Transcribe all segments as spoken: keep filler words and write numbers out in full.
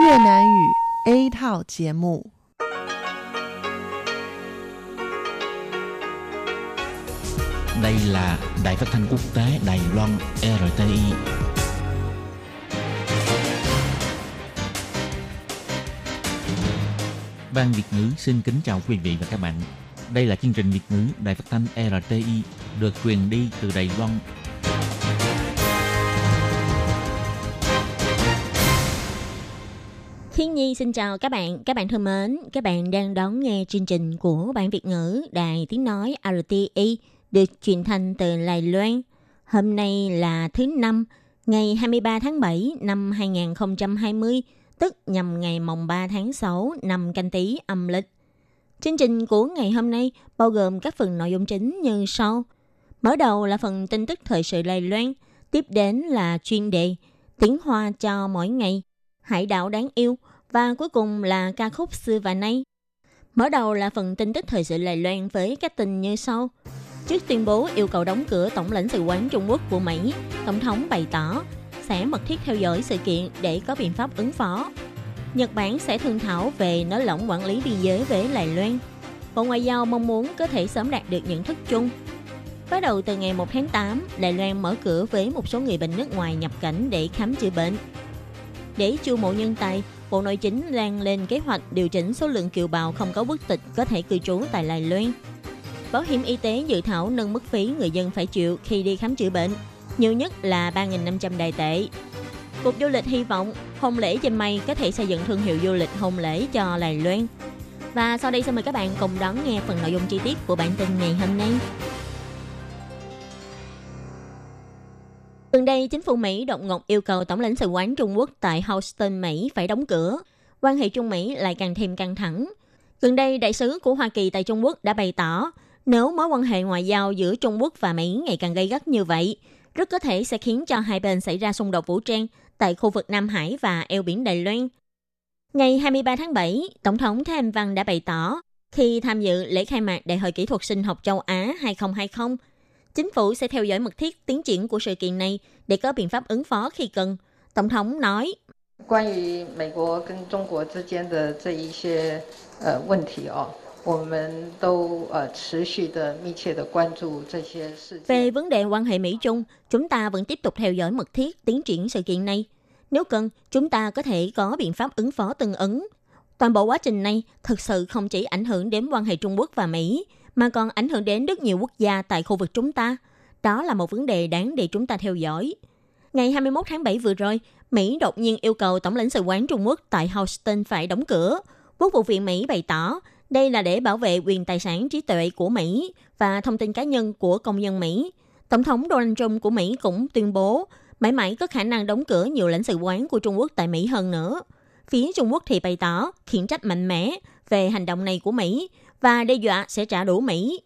Việt Nam ngữ A thảo节目. Đây là Đài Phát thanh Quốc tế Đài Loan rờ tê i. Ban Việt ngữ xin kính chào quý vị và các bạn. Đây là chương trình Việt ngữ Đài Phát thanh rờ tê i được truyền đi từ Đài Loan. Thiên Nhi xin chào các bạn, các bạn thân mến, các bạn đang đón nghe chương trình của Ban Việt ngữ Đài Tiếng Nói rờ tê i được truyền thanh từ Đài Loan. Hôm nay là thứ Năm, ngày hai mươi ba tháng bảy năm hai nghìn không trăm hai mươi, tức nhằm ngày mồng ba tháng sáu năm Canh Tý âm lịch. Chương trình của ngày hôm nay bao gồm các phần nội dung chính như sau. Mở đầu là phần tin tức thời sự Đài Loan, tiếp đến là chuyên đề Tiếng Hoa cho mỗi ngày, Hải đảo đáng yêu và cuối cùng là ca khúc xưa và nay. Mở đầu là phần tin tức thời sự Đài Loan với các tin như sau. Trước tuyên bố yêu cầu đóng cửa tổng lãnh sự quán Trung Quốc của Mỹ, Tổng thống bày tỏ sẽ mật thiết theo dõi sự kiện để có biện pháp ứng phó. Nhật Bản sẽ thương thảo về nới lỏng quản lý biên giới với Đài Loan. Bộ Ngoại giao mong muốn có thể sớm đạt được nhận thức chung. Bắt đầu từ ngày một tháng tám, Đài Loan mở cửa với một số người bệnh nước ngoài nhập cảnh để khám chữa bệnh. Để chiêu mộ nhân tài, Bộ Nội chính đang lên kế hoạch điều chỉnh số lượng kiều bào không có quốc tịch có thể cư trú tại Đài Loan. Bảo hiểm y tế dự thảo nâng mức phí người dân phải chịu khi đi khám chữa bệnh, nhiều nhất là ba nghìn năm trăm Đài tệ. Cục Du lịch hy vọng hôn lễ Dành Mây có thể xây dựng thương hiệu du lịch hôn lễ cho Đài Loan. Và sau đây xin mời các bạn cùng đón nghe phần nội dung chi tiết của bản tin ngày hôm nay. Gần đây, chính phủ Mỹ đột ngột yêu cầu tổng lãnh sự quán Trung Quốc tại Houston, Mỹ phải đóng cửa. Quan hệ Trung Mỹ lại càng thêm căng thẳng. Gần đây, đại sứ của Hoa Kỳ tại Trung Quốc đã bày tỏ, nếu mối quan hệ ngoại giao giữa Trung Quốc và Mỹ ngày càng gay gắt như vậy, rất có thể sẽ khiến cho hai bên xảy ra xung đột vũ trang tại khu vực Nam Hải và eo biển Đài Loan. Ngày hai mươi ba tháng bảy, Tổng thống Thái Anh Văn đã bày tỏ, khi tham dự lễ khai mạc Đại hội Kỹ thuật Sinh học Châu Á hai không hai không, chính phủ sẽ theo dõi mật thiết tiến triển của sự kiện này để có biện pháp ứng phó khi cần. Tổng thống nói, về vấn đề quan hệ Mỹ-Trung, chúng ta vẫn tiếp tục theo dõi mật thiết tiến triển sự kiện này. Nếu cần, chúng ta có thể có biện pháp ứng phó tương ứng. Toàn bộ quá trình này thực sự không chỉ ảnh hưởng đến quan hệ Trung Quốc và Mỹ, mà còn ảnh hưởng đến rất nhiều quốc gia tại khu vực chúng ta. Đó là một vấn đề đáng để chúng ta theo dõi. Ngày hai mươi mốt tháng bảy vừa rồi, Mỹ đột nhiên yêu cầu Tổng lãnh sự quán Trung Quốc tại Houston phải đóng cửa. Quốc vụ viện Mỹ bày tỏ đây là để bảo vệ quyền tài sản trí tuệ của Mỹ và thông tin cá nhân của công dân Mỹ. Tổng thống Donald Trump của Mỹ cũng tuyên bố mãi mãi có khả năng đóng cửa nhiều lãnh sự quán của Trung Quốc tại Mỹ hơn nữa. Phía Trung Quốc thì bày tỏ khiển trách mạnh mẽ về hành động này của Mỹ và đe dọa sẽ trả đũa Mỹ.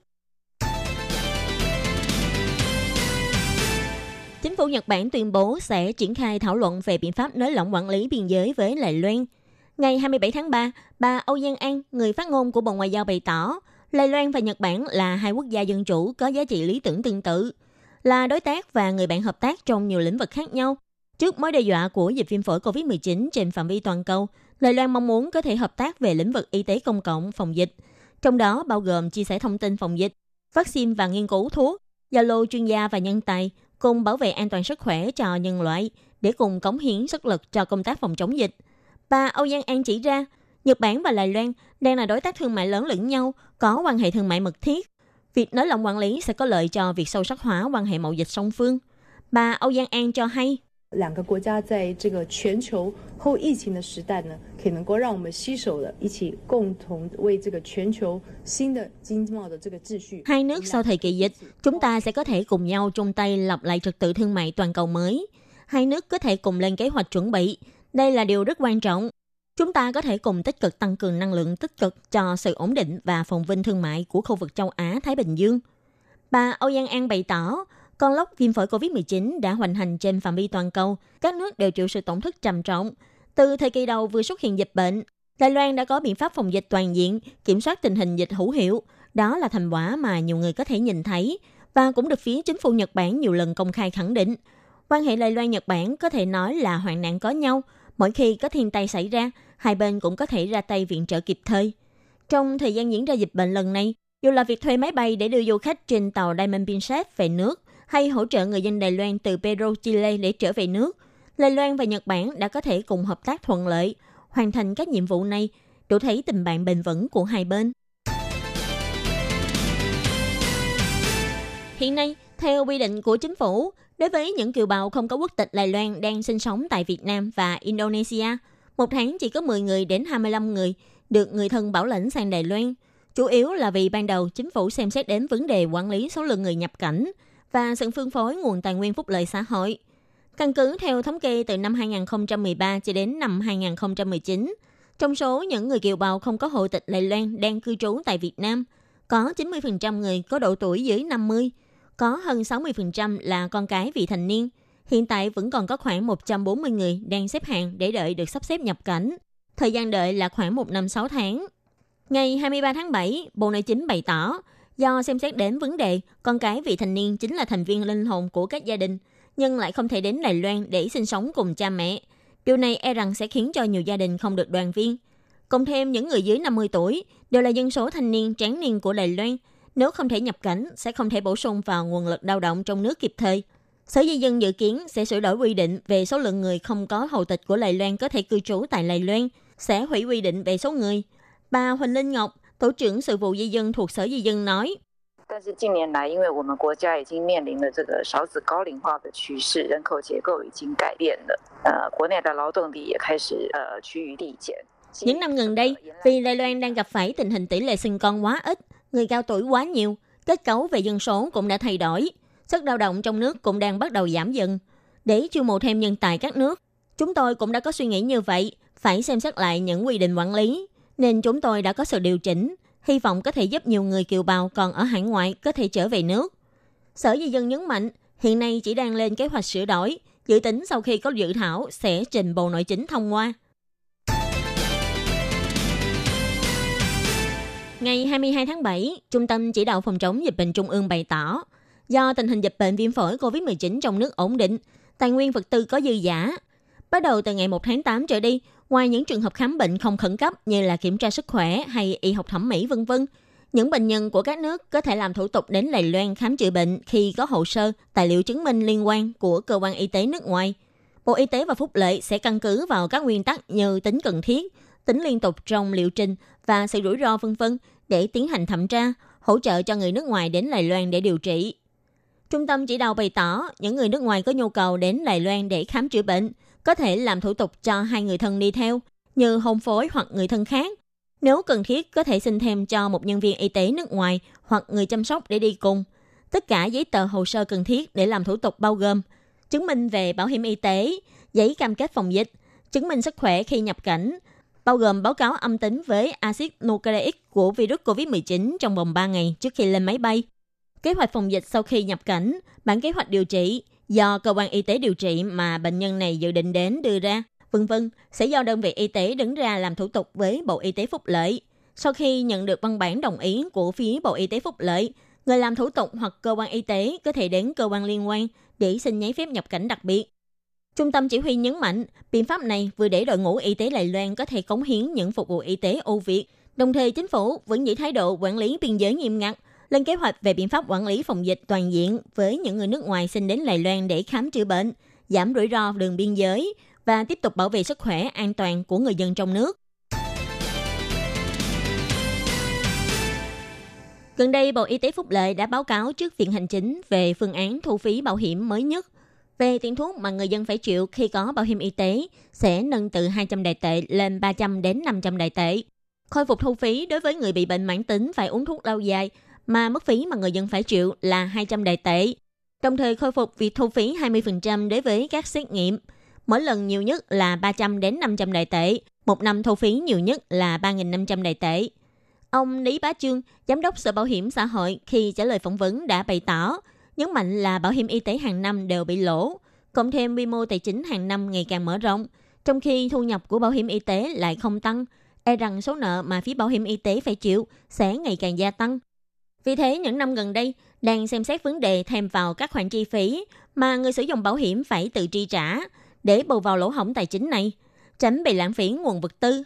Chính phủ Nhật Bản tuyên bố sẽ triển khai thảo luận về biện pháp nới lỏng quản lý biên giới với Đài Loan. Ngày hai mươi bảy tháng ba, bà Âu Giang An, người phát ngôn của Bộ Ngoại giao bày tỏ, Đài Loan và Nhật Bản là hai quốc gia dân chủ có giá trị lý tưởng tương tự, là đối tác và người bạn hợp tác trong nhiều lĩnh vực khác nhau. Trước mối đe dọa của dịch viêm phổi covid mười chín trên phạm vi toàn cầu, Đài Loan mong muốn có thể hợp tác về lĩnh vực y tế công cộng, phòng dịch, trong đó bao gồm chia sẻ thông tin phòng dịch, vaccine và nghiên cứu thuốc, giao lưu chuyên gia và nhân tài, cùng bảo vệ an toàn sức khỏe cho nhân loại để cùng cống hiến sức lực cho công tác phòng chống dịch. Bà Âu Giang An chỉ ra, Nhật Bản và Đài Loan đang là đối tác thương mại lớn lẫn nhau, có quan hệ thương mại mật thiết. Việc nới lỏng quản lý sẽ có lợi cho việc sâu sắc hóa quan hệ mậu dịch song phương. Bà Âu Giang An cho hay, hai nước sau thời kỳ dịch, chúng ta sẽ có thể cùng nhau chung tay lập lại trật tự thương mại toàn cầu mới. Hai nước có thể cùng lên kế hoạch chuẩn bị. Đây là điều rất quan trọng. Chúng ta có thể cùng tích cực tăng cường năng lượng tích cực cho sự ổn định và phồn vinh thương mại của khu vực châu Á-Thái Bình Dương. Bà Âu Giang An bày tỏ, con lốc viêm phổi covid mười chín đã hoành hành trên phạm vi toàn cầu, các nước đều chịu sự tổn thất trầm trọng. Từ thời kỳ đầu vừa xuất hiện dịch bệnh, Đài Loan đã có biện pháp phòng dịch toàn diện, kiểm soát tình hình dịch hữu hiệu. Đó là thành quả mà nhiều người có thể nhìn thấy và cũng được phía chính phủ Nhật Bản nhiều lần công khai khẳng định. Quan hệ Đài Loan-Nhật Bản có thể nói là hoạn nạn có nhau, mỗi khi có thiên tai xảy ra, hai bên cũng có thể ra tay viện trợ kịp thời. Trong thời gian diễn ra dịch bệnh lần này, dù là việc thuê máy bay để đưa du khách trên tàu Diamond Princess về nước hay hỗ trợ người dân Đài Loan từ Peru, Chile để trở về nước, Đài Loan và Nhật Bản đã có thể cùng hợp tác thuận lợi, hoàn thành các nhiệm vụ này, đủ thấy tình bạn bền vững của hai bên. Hiện nay, theo quy định của chính phủ, đối với những kiều bào không có quốc tịch Đài Loan đang sinh sống tại Việt Nam và Indonesia, một tháng chỉ có mười người đến hai mươi lăm người được người thân bảo lãnh sang Đài Loan, chủ yếu là vì ban đầu chính phủ xem xét đến vấn đề quản lý số lượng người nhập cảnh và sự phân phối nguồn tài nguyên phúc lợi xã hội. Căn cứ theo thống kê từ năm hai không một ba cho đến năm hai không một chín, trong số những người kiều bào không có hộ tịch Đài Loan đang cư trú tại Việt Nam, có chín mươi phần trăm người có độ tuổi dưới năm mươi, có hơn sáu mươi phần trăm là con cái vị thành niên. Hiện tại vẫn còn có khoảng một trăm bốn mươi người đang xếp hàng để đợi được sắp xếp nhập cảnh. Thời gian đợi là khoảng một năm sáu tháng. Ngày hai mươi ba tháng bảy, Bộ Nội chính bày tỏ, do xem xét đến vấn đề con cái vị thành niên chính là thành viên linh hồn của các gia đình, nhưng lại không thể đến Đài Loan để sinh sống cùng cha mẹ. Điều này e rằng sẽ khiến cho nhiều gia đình không được đoàn viên. Cộng thêm những người dưới năm mươi tuổi, đều là dân số thanh niên tráng niên của Đài Loan. Nếu không thể nhập cảnh, sẽ không thể bổ sung vào nguồn lực lao động trong nước kịp thời. Sở Di dân dự kiến sẽ sửa đổi quy định về số lượng người không có hộ tịch của Đài Loan có thể cư trú tại Đài Loan, sẽ hủy quy định về số người. Bà Huỳnh Linh Ngọc, Tổ trưởng Sự vụ Di dân thuộc Sở Di dân nói, những năm gần đây, vì Đài Loan đang gặp phải tình hình tỷ lệ sinh con quá ít, người cao tuổi quá nhiều, kết cấu về dân số cũng đã thay đổi, sức lao động trong nước cũng đang bắt đầu giảm dần. Để chiêu mộ thêm nhân tài các nước, chúng tôi cũng đã có suy nghĩ như vậy, phải xem xét lại những quy định quản lý, nên chúng tôi đã có sự điều chỉnh, hy vọng có thể giúp nhiều người kiều bào còn ở hải ngoại có thể trở về nước. Sở Di dân nhấn mạnh, hiện nay chỉ đang lên kế hoạch sửa đổi, dự tính sau khi có dự thảo sẽ trình Bộ Nội chính thông qua. Ngày hai mươi hai tháng bảy, Trung tâm Chỉ đạo Phòng chống dịch bệnh Trung ương bày tỏ, do tình hình dịch bệnh viêm phổi covid mười chín trong nước ổn định, tài nguyên vật tư có dư dả. Bắt đầu từ ngày một tháng tám trở đi, ngoài những trường hợp khám bệnh không khẩn cấp như là kiểm tra sức khỏe hay y học thẩm mỹ vân vân, những bệnh nhân của các nước có thể làm thủ tục đến Đài Loan khám chữa bệnh khi có hồ sơ, tài liệu chứng minh liên quan của cơ quan y tế nước ngoài. Bộ Y tế và Phúc lợi sẽ căn cứ vào các nguyên tắc như tính cần thiết, tính liên tục trong liệu trình và sự rủi ro vân vân để tiến hành thẩm tra, hỗ trợ cho người nước ngoài đến Đài Loan để điều trị. Trung tâm chỉ đạo bày tỏ, những người nước ngoài có nhu cầu đến Đài Loan để khám chữa bệnh có thể làm thủ tục cho hai người thân đi theo, như hôn phối hoặc người thân khác. Nếu cần thiết, có thể xin thêm cho một nhân viên y tế nước ngoài hoặc người chăm sóc để đi cùng. Tất cả giấy tờ hồ sơ cần thiết để làm thủ tục bao gồm chứng minh về bảo hiểm y tế, giấy cam kết phòng dịch, chứng minh sức khỏe khi nhập cảnh, bao gồm báo cáo âm tính với axit nucleic của virus covid mười chín trong vòng ba ngày trước khi lên máy bay, kế hoạch phòng dịch sau khi nhập cảnh, bản kế hoạch điều trị do cơ quan y tế điều trị mà bệnh nhân này dự định đến đưa ra, vân vân sẽ do đơn vị y tế đứng ra làm thủ tục với Bộ Y tế Phúc lợi. Sau khi nhận được văn bản đồng ý của phía Bộ Y tế Phúc lợi, người làm thủ tục hoặc cơ quan y tế có thể đến cơ quan liên quan để xin giấy phép nhập cảnh đặc biệt. Trung tâm chỉ huy nhấn mạnh, biện pháp này vừa để đội ngũ y tế Đài Loan có thể cống hiến những phục vụ y tế ưu việt, đồng thời chính phủ vẫn giữ thái độ quản lý biên giới nghiêm ngặt, lên kế hoạch về biện pháp quản lý phòng dịch toàn diện với những người nước ngoài xin đến Đài Loan để khám chữa bệnh, giảm rủi ro đường biên giới và tiếp tục bảo vệ sức khỏe an toàn của người dân trong nước. Gần đây, Bộ Y tế Phúc lợi đã báo cáo trước Viện Hành chính về phương án thu phí bảo hiểm mới nhất. Về tiền thuốc mà người dân phải chịu khi có bảo hiểm y tế sẽ nâng từ hai trăm đài tệ lên ba trăm đến năm trăm đài tệ. Khôi phục thu phí đối với người bị bệnh mãn tính phải uống thuốc lâu dài mà mức phí mà người dân phải chịu là hai trăm đài tệ. Đồng thời khôi phục việc thu phí hai mươi phần trăm đối với các xét nghiệm. Mỗi lần nhiều nhất là ba trăm đến năm trăm đài tệ, một năm thu phí nhiều nhất là ba nghìn năm trăm đài tệ. Ông Lý Bá Trương, Giám đốc Sở Bảo hiểm xã hội khi trả lời phỏng vấn đã bày tỏ, nhấn mạnh là bảo hiểm y tế hàng năm đều bị lỗ, cộng thêm quy mô tài chính hàng năm ngày càng mở rộng, trong khi thu nhập của bảo hiểm y tế lại không tăng, e rằng số nợ mà phí bảo hiểm y tế phải chịu sẽ ngày càng gia tăng. Vì thế, những năm gần đây, đang xem xét vấn đề thêm vào các khoản chi phí mà người sử dụng bảo hiểm phải tự chi trả để bù vào lỗ hổng tài chính này. tránh bị lãng phí nguồn vật tư.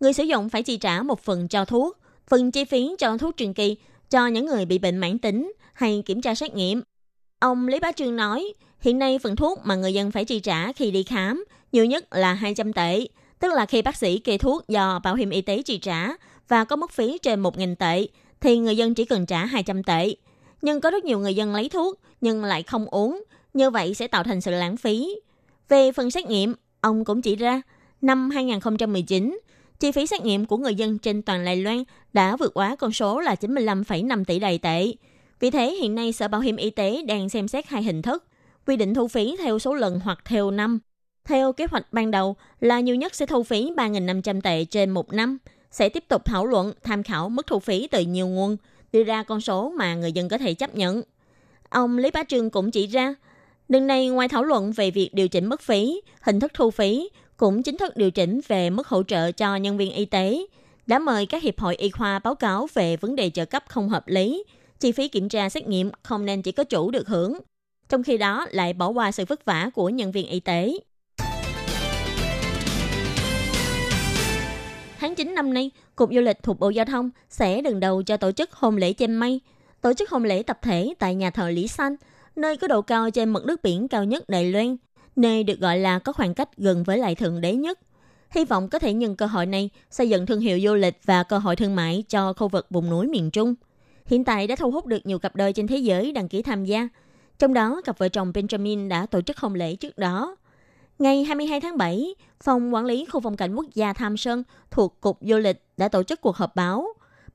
Người sử dụng phải chi trả một phần cho thuốc, phần chi phí cho thuốc trường kỳ cho những người bị bệnh mãn tính hay kiểm tra xét nghiệm. Ông Lý Bá Trương nói, hiện nay phần thuốc mà người dân phải chi trả khi đi khám nhiều nhất là hai trăm tệ, tức là khi bác sĩ kê thuốc do bảo hiểm y tế chi trả và có mức phí trên một nghìn tệ, thì người dân chỉ cần trả hai trăm tệ. Nhưng có rất nhiều người dân lấy thuốc nhưng lại không uống, như vậy sẽ tạo thành sự lãng phí. Về phần xét nghiệm, ông cũng chỉ ra, năm hai không một chín, chi phí xét nghiệm của người dân trên toàn Đài Loan đã vượt quá con số là chín mươi lăm phẩy năm tỷ Đài tệ. Vì thế, hiện nay Sở Bảo hiểm Y tế đang xem xét hai hình thức, quy định thu phí theo số lần hoặc theo năm. Theo kế hoạch ban đầu là nhiều nhất sẽ thu phí ba nghìn năm trăm tệ trên một năm, sẽ tiếp tục thảo luận, tham khảo mức thu phí từ nhiều nguồn, đưa ra con số mà người dân có thể chấp nhận. Ông Lý Bá Trương cũng chỉ ra, lần này ngoài thảo luận về việc điều chỉnh mức phí, hình thức thu phí, cũng chính thức điều chỉnh về mức hỗ trợ cho nhân viên y tế, đã mời các hiệp hội y khoa báo cáo về vấn đề trợ cấp không hợp lý, chi phí kiểm tra xét nghiệm không nên chỉ có chủ được hưởng, trong khi đó lại bỏ qua sự vất vả của nhân viên y tế. Tháng chín năm nay, Cục Du lịch thuộc Bộ Giao thông sẽ đừng đầu cho tổ chức hôn lễ trên mây, tổ chức hôn lễ tập thể tại nhà thờ Lý San, nơi có độ cao trên mực nước biển cao nhất Đài Loan, nơi được gọi là có khoảng cách gần với lại thượng đế nhất. Hy vọng có thể nhân cơ hội này xây dựng thương hiệu du lịch và cơ hội thương mại cho khu vực vùng núi miền Trung. Hiện tại đã thu hút được nhiều cặp đôi trên thế giới đăng ký tham gia. Trong đó, cặp vợ chồng Benjamin đã tổ chức hôn lễ trước đó. Ngày hai mươi hai tháng bảy, Phòng Quản lý Khu Phong cảnh Quốc gia Tham Sơn thuộc Cục Du lịch đã tổ chức cuộc họp báo.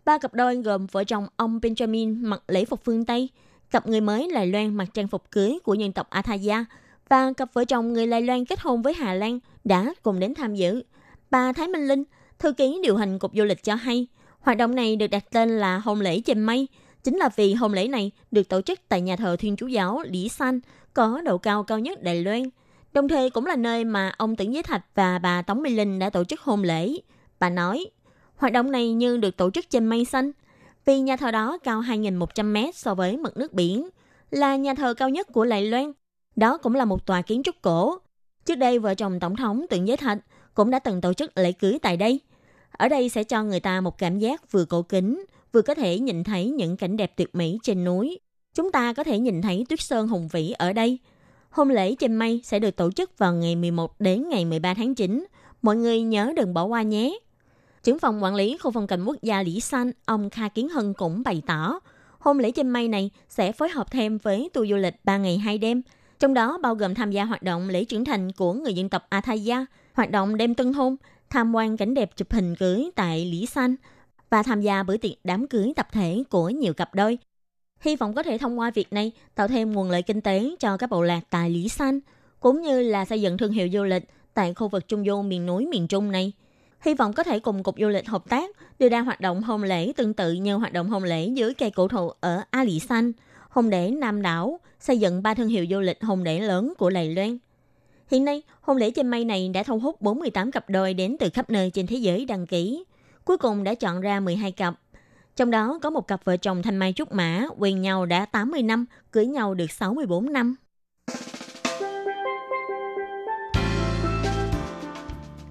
Ba cặp đôi gồm vợ chồng ông Benjamin mặc lễ phục phương Tây, cặp người mới Lài Loan mặc trang phục cưới của dân tộc Athaya và cặp vợ chồng người Lài Loan kết hôn với Hà Lan đã cùng đến tham dự. Bà Thái Minh Linh, thư ký điều hành Cục Du lịch cho hay, hoạt động này được đặt tên là hôn lễ trên mây, chính là vì hôn lễ này được tổ chức tại nhà thờ Thiên Chúa giáo Lý San có độ cao cao nhất Đài Loan, đồng thời cũng là nơi mà ông Tưởng Giới Thạch và bà Tống Mỹ Linh đã tổ chức hôn lễ. Bà nói, hoạt động này như được tổ chức trên mây xanh, vì nhà thờ đó cao hai nghìn một trăm mét so với mực nước biển, là nhà thờ cao nhất của Đài Loan. Đó cũng là một tòa kiến trúc cổ. Trước đây, vợ chồng Tổng thống Tưởng Giới Thạch cũng đã từng tổ chức lễ cưới tại đây. Ở đây sẽ cho người ta một cảm giác vừa cổ kính, vừa có thể nhìn thấy những cảnh đẹp tuyệt mỹ trên núi. Chúng ta có thể nhìn thấy tuyết sơn hùng vĩ ở đây. Hôn lễ trên mây sẽ được tổ chức vào ngày mười một đến ngày mười ba tháng chín. Mọi người nhớ đừng bỏ qua nhé. Trưởng phòng quản lý khu phong cảnh quốc gia Lý San, ông Kha Kiến Hân cũng bày tỏ, hôn lễ trên mây này sẽ phối hợp thêm với tour du lịch ba ngày hai đêm, trong đó bao gồm tham gia hoạt động lễ trưởng thành của người dân tộc Athaya, hoạt động đêm tân hôn, tham quan cảnh đẹp chụp hình cưới tại Lý San và tham gia bữa tiệc đám cưới tập thể của nhiều cặp đôi. Hy vọng có thể thông qua việc này tạo thêm nguồn lợi kinh tế cho các bộ lạc tại Lý San, cũng như là xây dựng thương hiệu du lịch tại khu vực trung du miền núi miền Trung này. Hy vọng có thể cùng Cục Du lịch hợp tác đưa ra hoạt động hôn lễ tương tự như hoạt động hôn lễ dưới cây cổ thụ ở A Lý San, hôn lễ Nam đảo, xây dựng ba thương hiệu du lịch hôn lễ lớn của Đài Loan. Hiện nay, hôn lễ trên mây này đã thu hút bốn mươi tám cặp đôi đến từ khắp nơi trên thế giới đăng ký. Cuối cùng đã chọn ra mười hai cặp. Trong đó có một cặp vợ chồng Thanh Mai Trúc Mã quen nhau đã tám mươi năm, cưới nhau được sáu mươi bốn năm.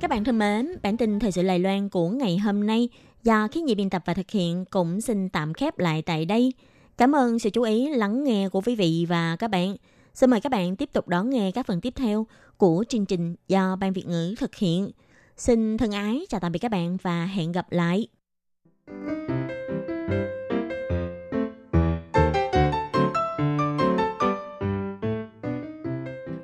Các bạn thân mến, bản tin thời sự Đài Loan của ngày hôm nay do Khí Nhi biên tập và thực hiện cũng xin tạm khép lại tại đây. Cảm ơn sự chú ý lắng nghe của quý vị và các bạn. Xin mời các bạn tiếp tục đón nghe các phần tiếp theo của chương trình do Ban Việt ngữ thực hiện. Xin thân ái chào tạm biệt các bạn và hẹn gặp lại.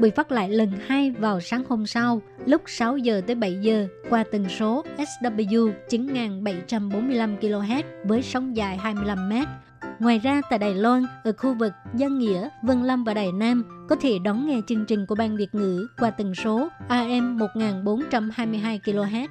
Buổi phát lại lần hai vào sáng hôm sau lúc sáu giờ tới bảy giờ qua tần số S W chín nghìn bảy trăm bốn mươi lăm ki lô héc với sóng dài hai mươi lăm mét. Ngoài ra tại Đài Loan, ở khu vực Giang Nghĩa, Vân Lâm và Đài Nam có thể đón nghe chương trình của Ban Việt ngữ qua tần số a em một nghìn bốn trăm hai mươi hai ki lô héc.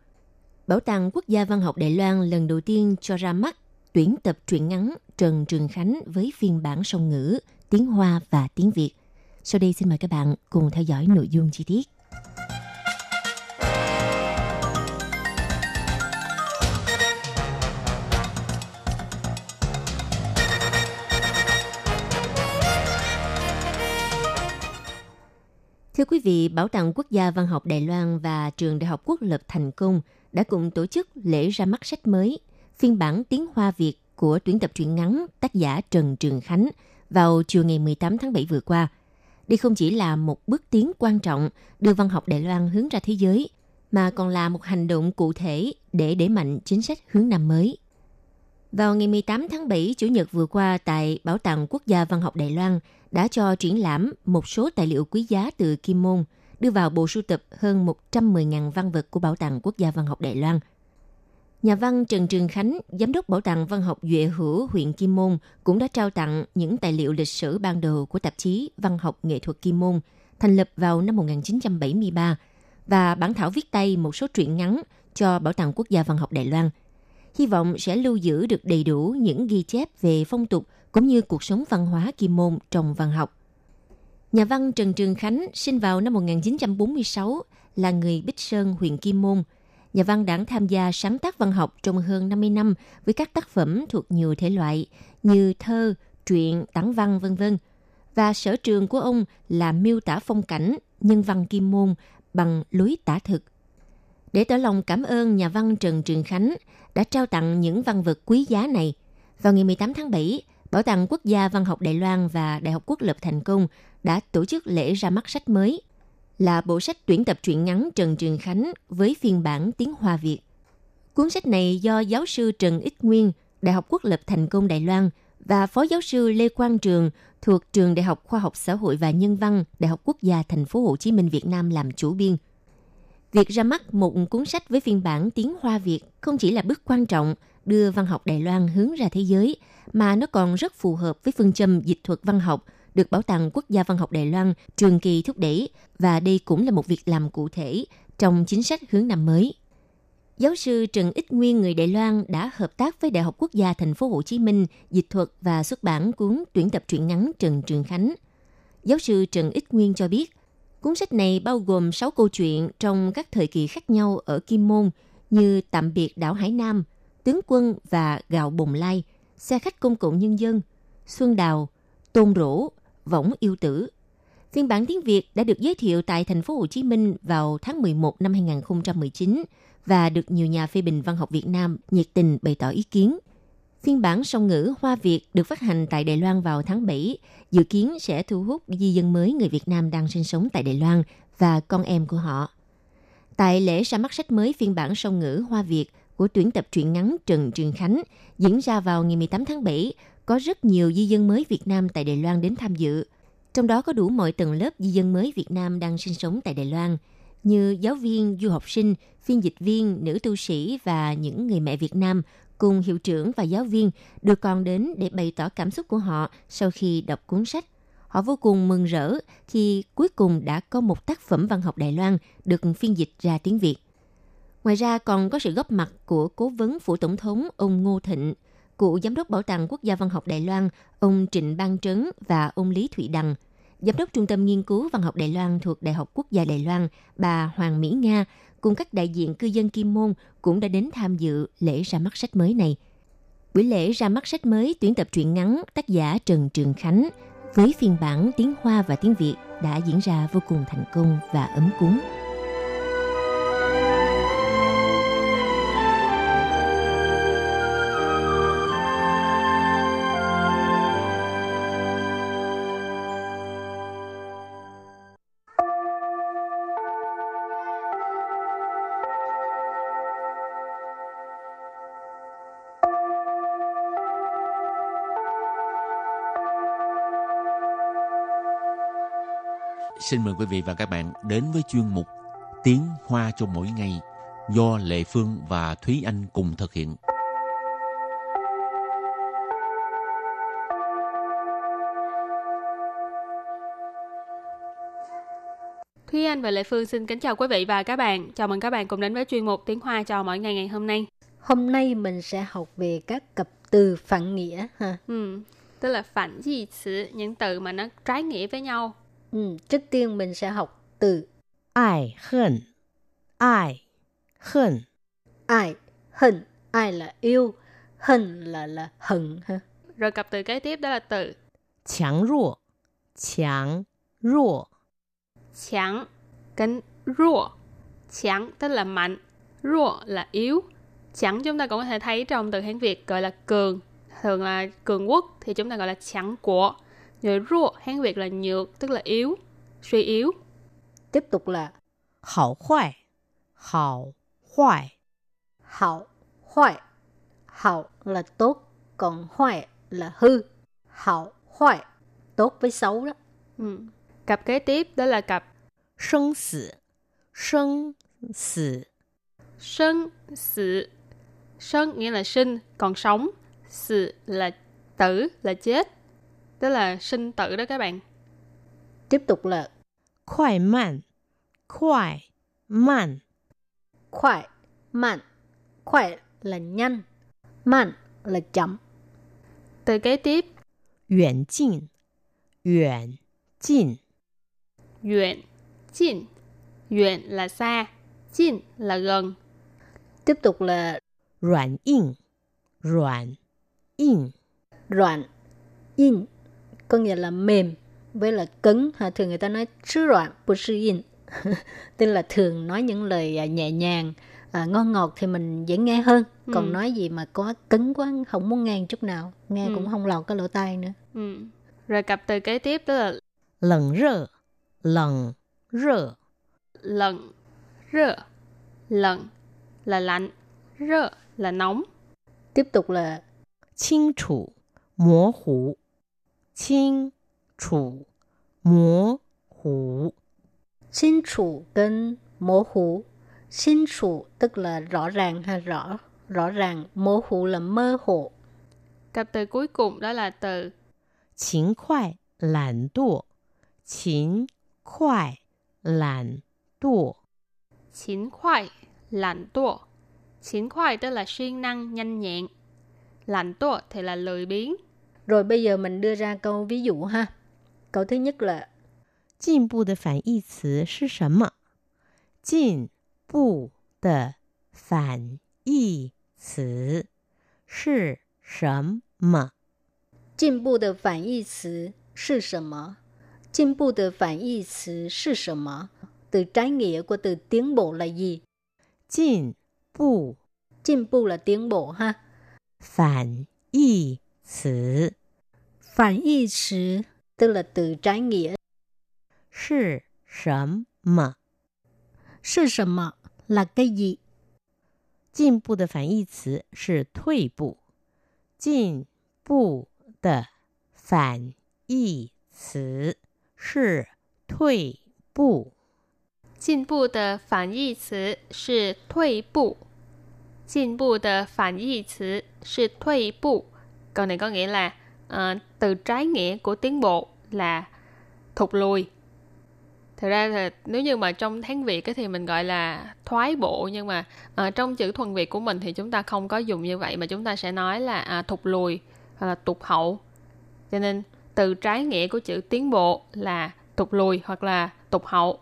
Bảo tàng Quốc gia Văn học Đài Loan lần đầu tiên cho ra mắt tuyển tập truyện ngắn Trần Trường Khánh với phiên bản song ngữ, tiếng Hoa và tiếng Việt. Sau đây xin mời các bạn cùng theo dõi nội dung chi tiết. Thưa quý vị, Bảo tàng Quốc gia Văn học Đài Loan và Trường Đại học Quốc lập Thành Công đã cùng tổ chức lễ ra mắt sách mới, phiên bản tiếng Hoa Việt của tuyển tập truyện ngắn tác giả Trần Trường Khánh vào chiều ngày mười tám tháng bảy vừa qua. Đây không chỉ là một bước tiến quan trọng đưa văn học Đài Loan hướng ra thế giới, mà còn là một hành động cụ thể để đẩy mạnh chính sách hướng Nam mới. Vào ngày mười tám tháng bảy, Chủ nhật vừa qua tại Bảo tàng Quốc gia Văn học Đài Loan đã cho triển lãm một số tài liệu quý giá từ Kim Môn, đưa vào bộ sưu tập hơn một trăm mười nghìn văn vật của Bảo tàng Quốc gia Văn học Đài Loan. Nhà văn Trần Trường Khánh, giám đốc Bảo tàng Văn học Duệ Hữu huyện Kim Môn cũng đã trao tặng những tài liệu lịch sử ban đầu của tạp chí Văn học Nghệ thuật Kim Môn, thành lập vào năm một nghìn chín trăm bảy mươi ba, và bản thảo viết tay một số truyện ngắn cho Bảo tàng Quốc gia Văn học Đài Loan. Hy vọng sẽ lưu giữ được đầy đủ những ghi chép về phong tục cũng như cuộc sống văn hóa Kim Môn trong văn học. Nhà văn Trần Trường Khánh sinh vào năm một nghìn chín trăm bốn mươi sáu, là người Bích Sơn, huyện Kim Môn. Nhà văn đã tham gia sáng tác văn học trong hơn năm mươi năm với các tác phẩm thuộc nhiều thể loại như thơ, truyện, tản văn, vân vân. Và sở trường của ông là miêu tả phong cảnh, nhân văn Kim Môn bằng lối tả thực. Để tỏ lòng cảm ơn, nhà văn Trần Trường Khánh đã trao tặng những văn vật quý giá này. Vào ngày mười tám tháng bảy, Bảo tàng Quốc gia Văn học Đài Loan và Đại học Quốc lập Thành Công đã tổ chức lễ ra mắt sách mới, là bộ sách tuyển tập truyện ngắn Trần Trường Khánh với phiên bản tiếng Hoa Việt. Cuốn sách này do giáo sư Trần Ích Nguyên, Đại học Quốc lập Thành Công Đài Loan và Phó giáo sư Lê Quang Trường thuộc Trường Đại học Khoa học Xã hội và Nhân văn, Đại học Quốc gia Thành phố Hồ Chí Minh Việt Nam làm chủ biên. Việc ra mắt một cuốn sách với phiên bản tiếng Hoa Việt không chỉ là bước quan trọng đưa văn học Đài Loan hướng ra thế giới, mà nó còn rất phù hợp với phương châm dịch thuật văn học được Bảo tàng Quốc gia Văn học Đài Loan trường kỳ thúc đẩy, và đây cũng là một việc làm cụ thể trong chính sách hướng Nam mới. Giáo sư Trần Ích Nguyên, người Đài Loan, đã hợp tác với Đại học Quốc gia Thành phố Hồ Chí Minh dịch thuật và xuất bản cuốn tuyển tập truyện ngắn Trần Trường Khánh. Giáo sư Trần Ích Nguyên cho biết, cuốn sách này bao gồm sáu câu chuyện trong các thời kỳ khác nhau ở Kim Môn như Tạm biệt đảo Hải Nam, Tướng quân và Gạo Bồng Lai, Xe khách công cộng nhân dân, Xuân Đào, Tôn Rỗ, Võng Yêu Tử. Phiên bản tiếng Việt đã được giới thiệu tại Thành phố Hồ Chí Minh vào tháng mười một năm hai nghìn không trăm mười chín và được nhiều nhà phê bình văn học Việt Nam nhiệt tình bày tỏ ý kiến. Phiên bản song ngữ Hoa Việt được phát hành tại Đài Loan vào tháng bảy, dự kiến sẽ thu hút di dân mới người Việt Nam đang sinh sống tại Đài Loan và con em của họ. Tại lễ ra mắt sách mới phiên bản song ngữ Hoa Việt của tuyển tập truyện ngắn Trần Trường Khánh diễn ra vào ngày mười tám tháng bảy, có rất nhiều di dân mới Việt Nam tại Đài Loan đến tham dự. Trong đó có đủ mọi tầng lớp di dân mới Việt Nam đang sinh sống tại Đài Loan, như giáo viên, du học sinh, phiên dịch viên, nữ tu sĩ và những người mẹ Việt Nam cùng hiệu trưởng và giáo viên đưa con đến để bày tỏ cảm xúc của họ sau khi đọc cuốn sách. Họ vô cùng mừng rỡ khi cuối cùng đã có một tác phẩm văn học Đài Loan được phiên dịch ra tiếng Việt. Ngoài ra còn có sự góp mặt của cố vấn phủ tổng thống ông Ngô Thịnh, cựu giám đốc Bảo tàng Quốc gia Văn học Đài Loan ông Trịnh Bang Trấn và ông Lý Thụy Đăng, giám đốc Trung tâm Nghiên cứu Văn học Đài Loan thuộc Đại học Quốc gia Đài Loan bà Hoàng Mỹ Nga cùng các đại diện cư dân Kim Môn cũng đã đến tham dự lễ ra mắt sách mới này. Buổi lễ ra mắt sách mới tuyển tập truyện ngắn tác giả Trần Trường Khánh với phiên bản tiếng Hoa và tiếng Việt đã diễn ra vô cùng thành công và ấm cúng. xin mời quý vị và các bạn đến với chuyên mục Tiếng Hoa cho mỗi ngày do Lệ Phương và Thúy Anh cùng thực hiện. Thúy Anh và Lệ Phương xin kính chào quý vị và các bạn. Chào mừng các bạn cùng đến với chuyên mục Tiếng Hoa cho mỗi ngày ngày hôm nay. Hôm nay mình sẽ học về các cặp từ phản nghĩa ha. Ừ, tức là phản dị từ, những từ mà nó trái nghĩa với nhau. Ừ, trước tiên mình sẽ học từ ai hận. Ai hận. Ai hận. Ai là yêu, hận là là hận ha. Rồi cặp từ kế tiếp đó là từ Chàng ruo. Chàng ruo. Chàng cánh ruo. Chàng tức là mạnh, ruo là yếu. Chẳng chúng ta cũng có thể thấy trong từ Hán Việt gọi là cường, thường là cường quốc thì chúng ta gọi là chẳng của. Rồi ruột Hán Việt là nhược, tức là yếu, suy yếu. Tiếp tục là hảo hoài. Hảo hoài. Hảo hoài. Hảo là tốt, còn hoài là hư. Hảo hoài, tốt với xấu đó. Ừ. Cặp kế tiếp đó là cặp sinh tử. Sinh tử. Sinh tử. Sân nghĩa là sinh, còn sống. Sự là tử, là chết. Tức là sinh tử đó các bạn. Tiếp tục là Khoai man. Khoai man. Khoai man. Khoai là nhanh, man là chậm. Từ kế tiếp Yuan jin. Yuan jin. Yuan jin. Yuan là xa, jin là gần. Tiếp tục là Ruan yin. Ruan yin. Ruan yin có nghĩa là mềm với là cứng ha. Thường người ta nói chứ ruan bù sư yin tức là thường nói những lời nhẹ nhàng à, ngon ngọt thì mình dễ nghe hơn. Ừ. Còn nói gì mà có cứng quá không muốn nghe chút nào, nghe ừ. cũng không lọt cái lỗ tai nữa. Ừ. Rồi cặp từ kế tiếp đó là lần rơ. Lần rơ. Lần rơ. Lần là lạnh, rơ là nóng. Tiếp tục là Chính chủ, mô hủ. Chính chủ, mô hủ. Chính chủ gần mô hủ. Chính chủ tức là rõ ràng hay rõ. Rõ ràng, mô hủ là mơ hồ. Cặp từ cuối cùng đó là từ Chính khoai, lạn đùa. Chính khoai, lạn đùa. Chính khoai, lạn đùa. Chính khoai tức là siêng năng, nhanh nhẹn. Lạnh tố thì là lười biếng. Rồi bây giờ mình đưa ra câu ví dụ ha. Câu thứ nhất là Jin bu de phản yi ci shi shen me? Jin bu de phản yi ci shi shen me? Jin bu de phản yi ci shi shen me? Jin bu de phản yi ci shi shen me? Từ trái nghĩa của từ tiến bộ là gì? Jin bu. Jin bu là tiến bộ ha. Phản y từ. Phản y từ tức là từ trái nghĩa. Sư sầm mạ. Sư sầm mạ là cái gì? Jin bu de phản y từ là thụy bu. Jin bu de phản y từ là thụy bu. Jin bu de phản y từ là thụy bu. Jin bu de phản yi ci shi thuy bu. Câu này có nghĩa là uh, từ trái nghĩa của tiến bộ là thụt lùi. Thực ra là, nếu như mà trong Hán Việt ấy, thì mình gọi là thoái bộ. Nhưng mà uh, trong chữ thuần Việt của mình thì chúng ta không có dùng như vậy. Mà chúng ta sẽ nói là uh, thụt lùi hoặc là tụt hậu. Cho nên từ trái nghĩa của chữ tiến bộ là thụt lùi hoặc là tụt hậu.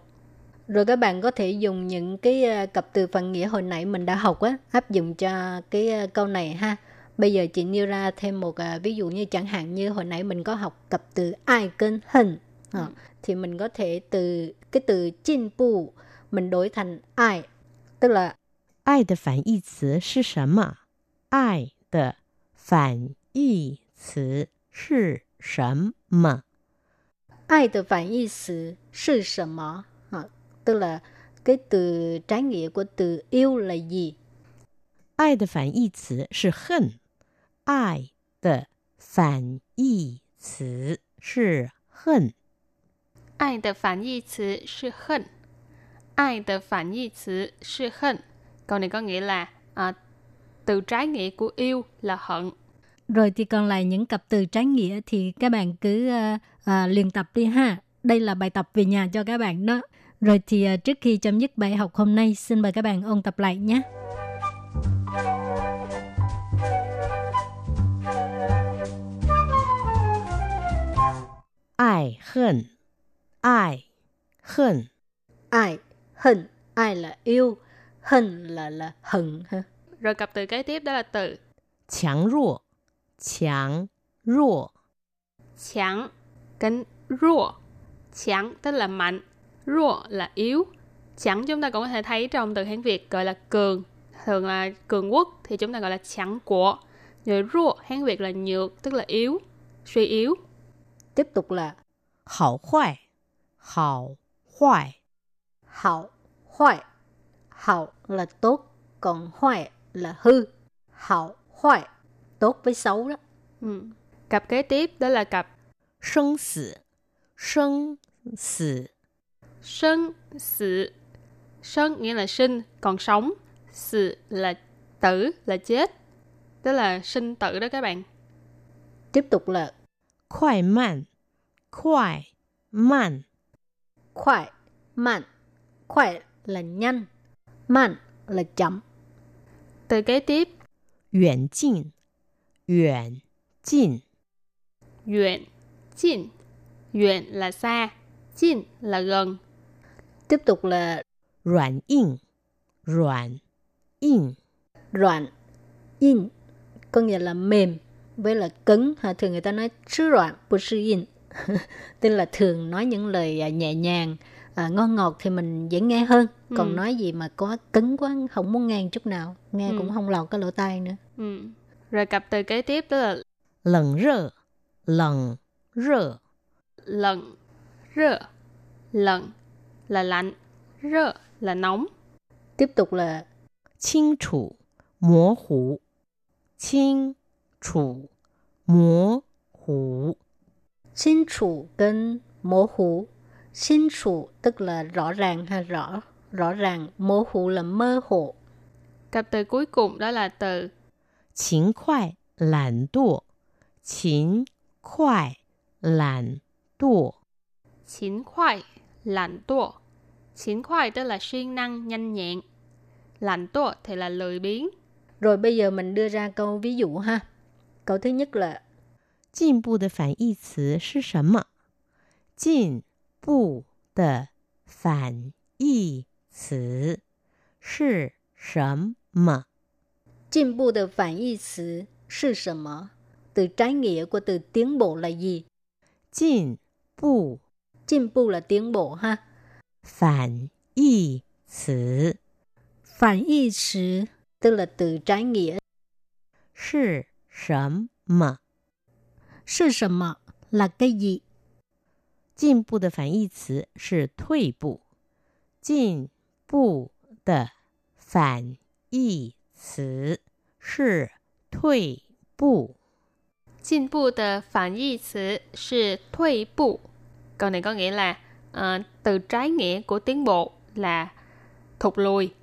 Rồi các bạn có thể dùng những cái cặp từ phản nghĩa hồi nãy mình đã học á, áp dụng cho cái câu này ha. Bây giờ chị nêu ra thêm một ví dụ như chẳng hạn như hồi nãy mình có học cặp từ ai cân hình. Ừ. Thì mình có thể từ cái từ chinh bu mình đổi thành ai. Tức là ai de phản yi từ là gì? Ai de phản yi từ là gì? Ai de phản yi từ là gì? Tức là cái từ trái nghĩa của từ yêu là gì? Ai de phản yi từ là hận. Ai de phản yi từ là hận. 爱的反义词是恨，爱的反义词是恨。Câu này có nghĩa là à, từ trái nghĩa của yêu là hận. Rồi thì còn lại những cặp từ trái nghĩa thì các bạn cứ uh, uh, luyện tập đi ha. Đây là bài tập về nhà cho các bạn đó. Rồi thì uh, trước khi chấm dứt bài học hôm nay, xin mời các bạn ôn tập lại nhé. Ai hận, ai hận, ai hận, ai là yêu, hận là là hận. Rồi cặp từ kế tiếp đó là từ Chẳng rùa, chẳng rùa. Chẳng cánh rùa, chẳng tức là mạnh, rùa là yếu. Chẳng chúng ta cũng có thể thấy trong từ Hán Việt gọi là cường. Thường là cường quốc thì chúng ta gọi là chẳng của. Rồi rùa Hán Việt là nhược, tức là yếu, suy yếu. Tiếp tục là hảo hoại, hảo hoại, hảo hoại. Hảo là tốt, còn hoại là hư. Hảo hoại, tốt với xấu đó. Ừ. Cặp kế tiếp đó là cặp Sinh tử, sinh tử. Sinh tử, sinh nghĩa là sinh, còn sống. Tử là tử, là chết. Tức là sinh tử đó các bạn. Tiếp tục là Khoai mạn, khoai mạn. Khoai mạn, khoai là nhanh, mạn là chậm. Từ kế tiếp Yuan jin, yuan jin. Yuan jin, yuan là xa, jin là gần. Tiếp tục là Ruan yin, ruan yin. Ruan yin có nghĩa là mềm với là cứng. Thường người ta nói chứ loạn, bù sư yên. Tức là thường nói những lời nhẹ nhàng, à, ngon ngọt thì mình dễ nghe hơn. Ừ. Còn nói gì mà có cứng quá, không muốn nghe chút nào. Nghe ừ. cũng không lọt cái lỗ tai nữa. Ừ. Rồi cặp từ kế tiếp đó là Lần rơ, lần rơ. Lần rơ, lần là lạnh, rơ là nóng. Tiếp tục là Chính chủ, mô hủ. Chính chủ, mô hủ. Chính chủ跟mô hủ. Chính chủ tức là rõ ràng hay rõ, rõ ràng. Mô hủ là mơ hồ. Cặp từ cuối cùng đó là từ Chính khoai lạn đùa. Chính khoai lạn đùa. Chính khoai lạn đùa. Chính khoai tức là siêng năng, nhanh nhẹn. Lạn đùa thì là lười biếng. Rồi bây giờ mình đưa ra câu ví dụ ha. Câu thứ nhất là Jin bu de fan yi ci shi shen me? Jin bu de fan yi ci shi shen me? Jin bu de fan yi ci shi shen me? Từ trái nghĩa của từ tiến bộ là gì? Jin bu. Jin bu là tiến bộ ha. Fan yi ci. Fan yi ci tức là từ trái nghĩa. Shi shen me? Sự sầm mọ là cái gì? Jin bu de phản义词是退步. Jin bu de phản义词是退步. Jin bu de phản义词是退步. Câu này có nghĩa là uh, từ trái nghĩa của tiến bộ là thụt lùi.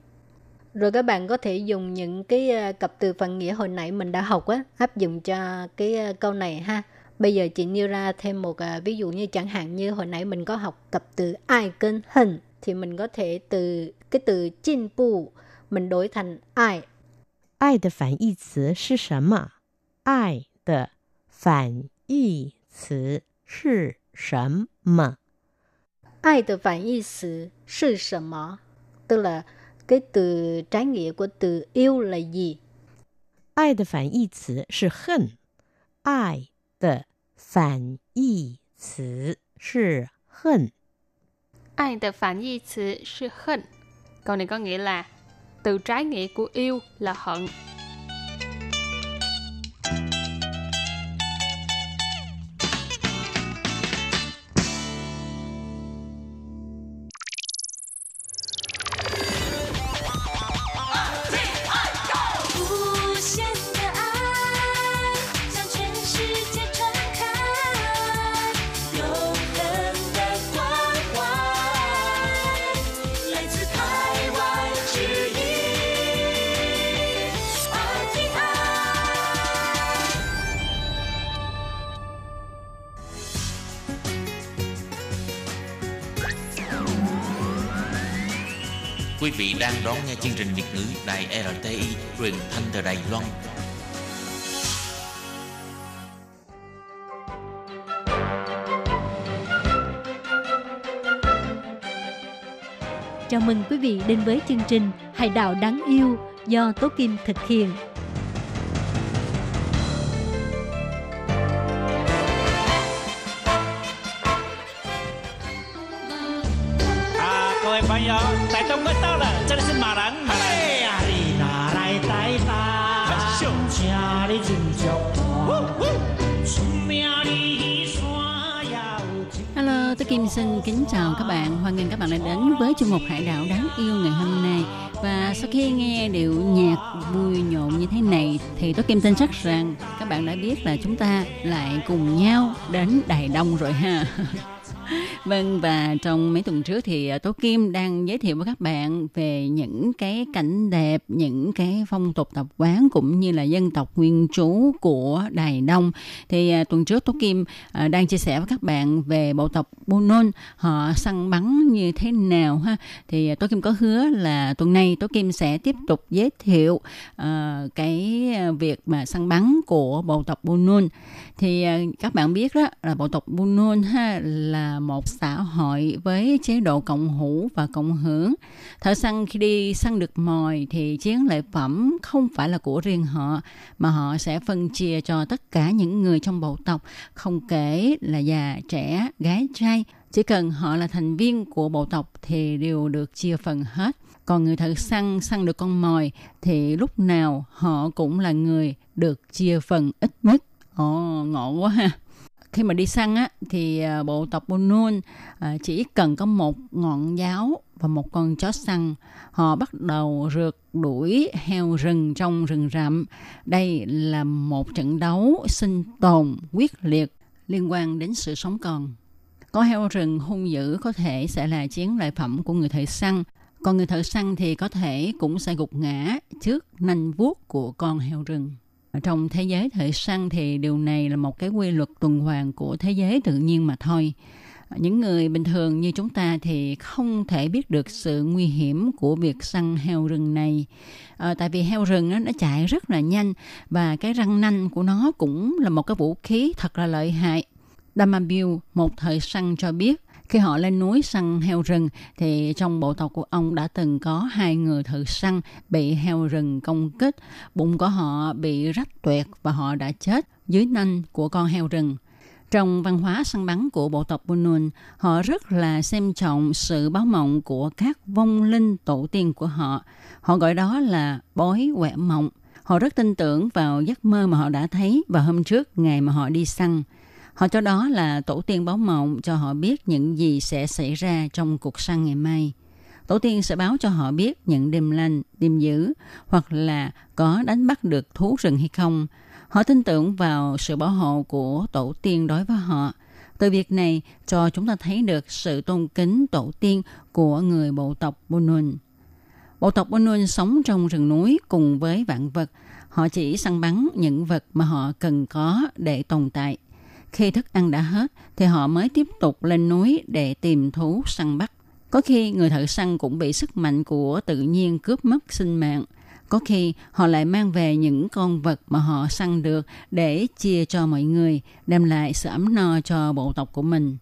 Rồi các bạn có thể dùng những cái cặp từ phản nghĩa hồi nãy mình đã học á, áp dụng cho cái câu này ha. Bây giờ chị nêu ra thêm một ví dụ, như chẳng hạn như hồi nãy mình có học cặp từ ai kênh hình, thì mình có thể từ cái từ chinh bu mình đổi thành ai. Ai de phản y cữ shi shen me? Ai de phản y cữ shi shen me? Ai de phản y cữ shi shen me? Tức là cái từ trái nghĩa của từ yêu là gì? Ai de phản y cữ shi hận. Ai de phản y cữ shi hận. Ai de phản y cữ shi hận. Câu này có nghĩa là từ trái nghĩa của yêu là hận. Quý vị đang đón nghe chương trình Việt ngữ Đài rờ tê i truyền thanh từ Đài Loan. Chào mừng quý vị đến với chương trình Hải đảo đáng yêu do Tố Kim thực hiện. Hello, tôi Kim xin kính chào các bạn. Hoan nghênh các bạn đã đến với chương mục Hải đảo đáng yêu ngày hôm nay. Và sau khi nghe điệu nhạc vui nhộn như thế này thì tôi Kim tin chắc rằng các bạn đã biết là chúng ta lại cùng nhau đến Đài Đông rồi ha. Vâng, và trong mấy tuần trước thì Tố Kim đang giới thiệu với các bạn về những cái cảnh đẹp, những cái phong tục tập quán cũng như là dân tộc nguyên trú của Đài Đông. Thì tuần trước Tố Kim đang chia sẻ với các bạn về bộ tộc Bunon, họ săn bắn như thế nào ha. Thì Tố Kim có hứa là tuần này Tố Kim sẽ tiếp tục giới thiệu cái việc mà săn bắn của bộ tộc Bunon. Thì các bạn biết đó là bộ tộc Bunon ha là một xã hội với chế độ cộng hữu và cộng hưởng. Thợ săn khi đi săn được mồi thì chiến lợi phẩm không phải là của riêng họ mà họ sẽ phân chia cho tất cả những người trong bộ tộc, không kể là già, trẻ, gái, trai. Chỉ cần họ là thành viên của bộ tộc thì đều được chia phần hết. Còn người thợ săn săn được con mồi thì lúc nào họ cũng là người được chia phần ít nhất. Ồ, ngộ quá ha. Khi mà đi săn á, thì bộ tộc Bunon chỉ cần có một ngọn giáo và một con chó săn. Họ bắt đầu rượt đuổi heo rừng trong rừng rậm. Đây là một trận đấu sinh tồn quyết liệt liên quan đến sự sống còn. Có heo rừng hung dữ có thể sẽ là chiến lợi phẩm của người thợ săn. Còn người thợ săn thì có thể cũng sẽ gục ngã trước nanh vuốt của con heo rừng. Trong thế giới thợ săn thì điều này là một cái quy luật tuần hoàn của thế giới tự nhiên mà thôi. Những người bình thường như chúng ta thì không thể biết được sự nguy hiểm của việc săn heo rừng này. À, tại vì heo rừng đó, nó chạy rất là nhanh và cái răng nanh của nó cũng là một cái vũ khí thật là lợi hại. Dammabu, một thợ săn cho biết, khi họ lên núi săn heo rừng thì trong bộ tộc của ông đã từng có hai người thợ săn bị heo rừng công kích. Bụng của họ bị rách toẹt và họ đã chết dưới nanh của con heo rừng. Trong văn hóa săn bắn của bộ tộc Bunon, họ rất là xem trọng sự báo mộng của các vong linh tổ tiên của họ. Họ gọi đó là bói quẻ mộng. Họ rất tin tưởng vào giấc mơ mà họ đã thấy vào hôm trước ngày mà họ đi săn. Họ cho đó là tổ tiên báo mộng cho họ biết những gì sẽ xảy ra trong cuộc săn ngày mai. Tổ tiên sẽ báo cho họ biết những đêm lành, đêm dữ, hoặc là có đánh bắt được thú rừng hay không. Họ tin tưởng vào sự bảo hộ của tổ tiên đối với họ. Từ việc này cho chúng ta thấy được sự tôn kính tổ tiên của người bộ tộc Bunon. Bộ tộc Bunon sống trong rừng núi cùng với vạn vật. Họ chỉ săn bắn những vật mà họ cần có để tồn tại. Khi thức ăn đã hết thì họ mới tiếp tục lên núi để tìm thú săn bắt. Có khi người thợ săn cũng bị sức mạnh của tự nhiên cướp mất sinh mạng. Có khi họ lại mang về những con vật mà họ săn được để chia cho mọi người, đem lại sự ấm no cho bộ tộc của mình.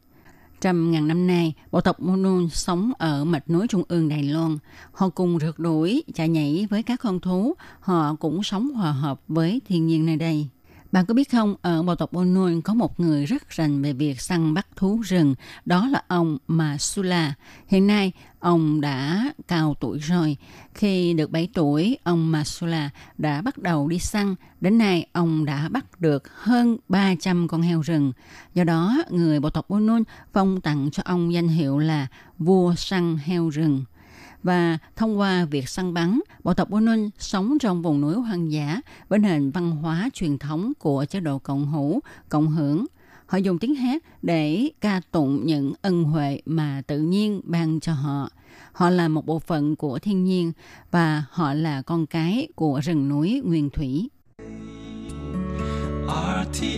Trăm ngàn năm nay, bộ tộc Bunon sống ở mạch núi trung ương Đài Loan. Họ cùng rượt đuổi, chạy nhảy với các con thú. Họ cũng sống hòa hợp với thiên nhiên nơi đây. Bạn có biết không, ở bộ tộc Bunon có một người rất rành về việc săn bắt thú rừng, đó là ông Masula. Hiện nay, ông đã cao tuổi rồi. Khi được bảy tuổi, ông Masula đã bắt đầu đi săn. Đến nay, ông đã bắt được hơn ba trăm con heo rừng. Do đó, người bộ tộc Bunon phong tặng cho ông danh hiệu là vua săn heo rừng. Và thông qua việc săn bắn, bộ tộc Bunon sống trong vùng núi hoang dã với nền văn hóa truyền thống của chế độ cộng hữu, cộng hưởng. Họ dùng tiếng hát để ca tụng những ân huệ mà tự nhiên ban cho họ. Họ là một bộ phận của thiên nhiên và họ là con cái của rừng núi nguyên thủy. rờ tê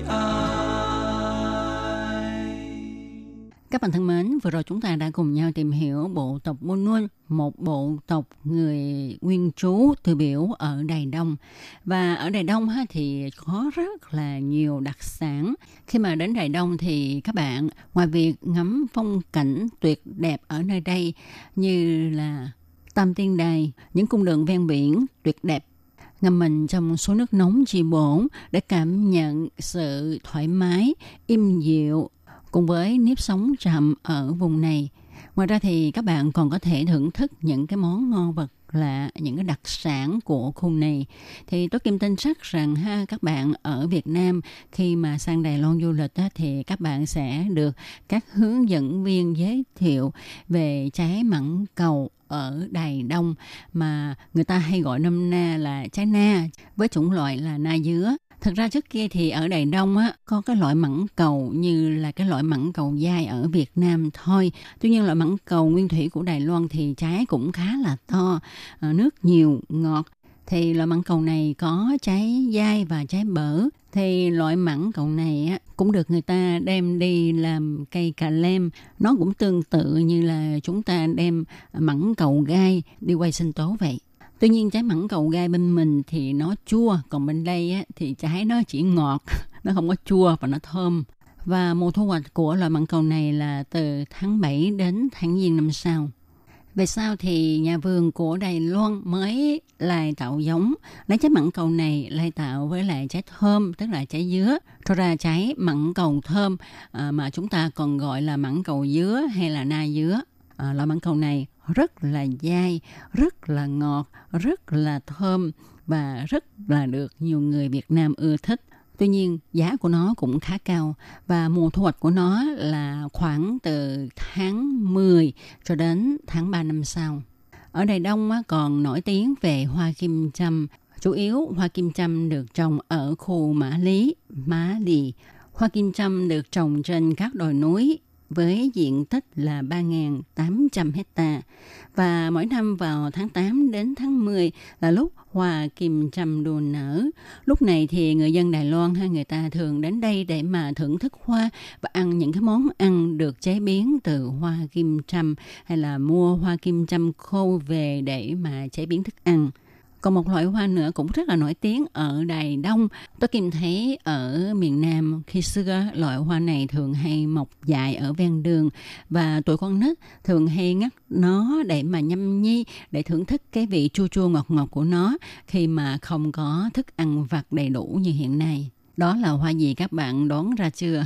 i Các bạn thân mến, vừa rồi chúng ta đã cùng nhau tìm hiểu bộ tộc Bunun, một bộ tộc người nguyên trú từ biểu ở Đài Đông. Và ở Đài Đông ha, thì có rất là nhiều đặc sản. Khi mà đến Đài Đông thì các bạn ngoài việc ngắm phong cảnh tuyệt đẹp ở nơi đây như là Tam Tiên Đài, những cung đường ven biển tuyệt đẹp, ngâm mình trong số nước nóng chi bổn để cảm nhận sự thoải mái, im dịu cùng với nếp sống trầm ở vùng này. Ngoài ra thì các bạn còn có thể thưởng thức những cái món ngon vật lạ, những cái đặc sản của khu này. Thì tôi Kim tin chắc rằng ha, các bạn ở Việt Nam khi mà sang Đài Loan du lịch á, thì các bạn sẽ được các hướng dẫn viên giới thiệu về trái mãng cầu ở Đài Đông mà người ta hay gọi nôm na là trái na, với chủng loại là na dứa. Thực ra trước kia thì ở Đài Đông á, có cái loại mãng cầu như là cái loại mãng cầu dai ở Việt Nam thôi. Tuy nhiên loại mãng cầu nguyên thủy của Đài Loan thì trái cũng khá là to, nước nhiều, ngọt. Thì loại mãng cầu này có trái dai và trái bở. Thì loại mãng cầu này á, cũng được người ta đem đi làm cây cà lem. Nó cũng tương tự như là chúng ta đem mãng cầu gai đi quay sinh tố vậy. Tuy nhiên trái mãng cầu gai bên mình thì nó chua, còn bên đây á, thì trái nó chỉ ngọt, nó không có chua và nó thơm. Và mùa thu hoạch của loại mãng cầu này là từ tháng bảy đến tháng Giêng năm sau. Về sau thì nhà vườn của Đài Loan mới lại tạo giống, lấy trái mãng cầu này lại tạo với lại trái thơm, tức là trái dứa. Thật ra trái mãng cầu thơm à, mà chúng ta còn gọi là mãng cầu dứa hay là na dứa. À, loại mãng cầu này rất là dai, rất là ngọt, rất là thơm và rất là được nhiều người Việt Nam ưa thích. Tuy nhiên giá của nó cũng khá cao và mùa thu hoạch của nó là khoảng từ tháng mười cho đến tháng ba năm sau. Ở Đài Đông còn nổi tiếng về hoa kim châm. Chủ yếu hoa kim châm được trồng ở khu Mã Lý, Mã Đì. Hoa kim châm được trồng trên các đồi núi với diện tích là ba nghìn tám trăm hectare. Và mỗi năm vào tháng tám đến tháng mười là lúc hoa kim châm đua nở. Lúc này thì người dân Đài Loan hay người ta thường đến đây để mà thưởng thức hoa và ăn những cái món ăn được chế biến từ hoa kim châm hay là mua hoa kim châm khô về để mà chế biến thức ăn. Còn một loại hoa nữa cũng rất là nổi tiếng ở Đài Đông. Tôi Kim thấy ở miền Nam khi xưa loại hoa này thường hay mọc dại ở ven đường và tụi con nít thường hay ngắt nó để mà nhâm nhi, để thưởng thức cái vị chua chua ngọt ngọt của nó khi mà không có thức ăn vặt đầy đủ như hiện nay. Đó là hoa gì các bạn đoán ra chưa?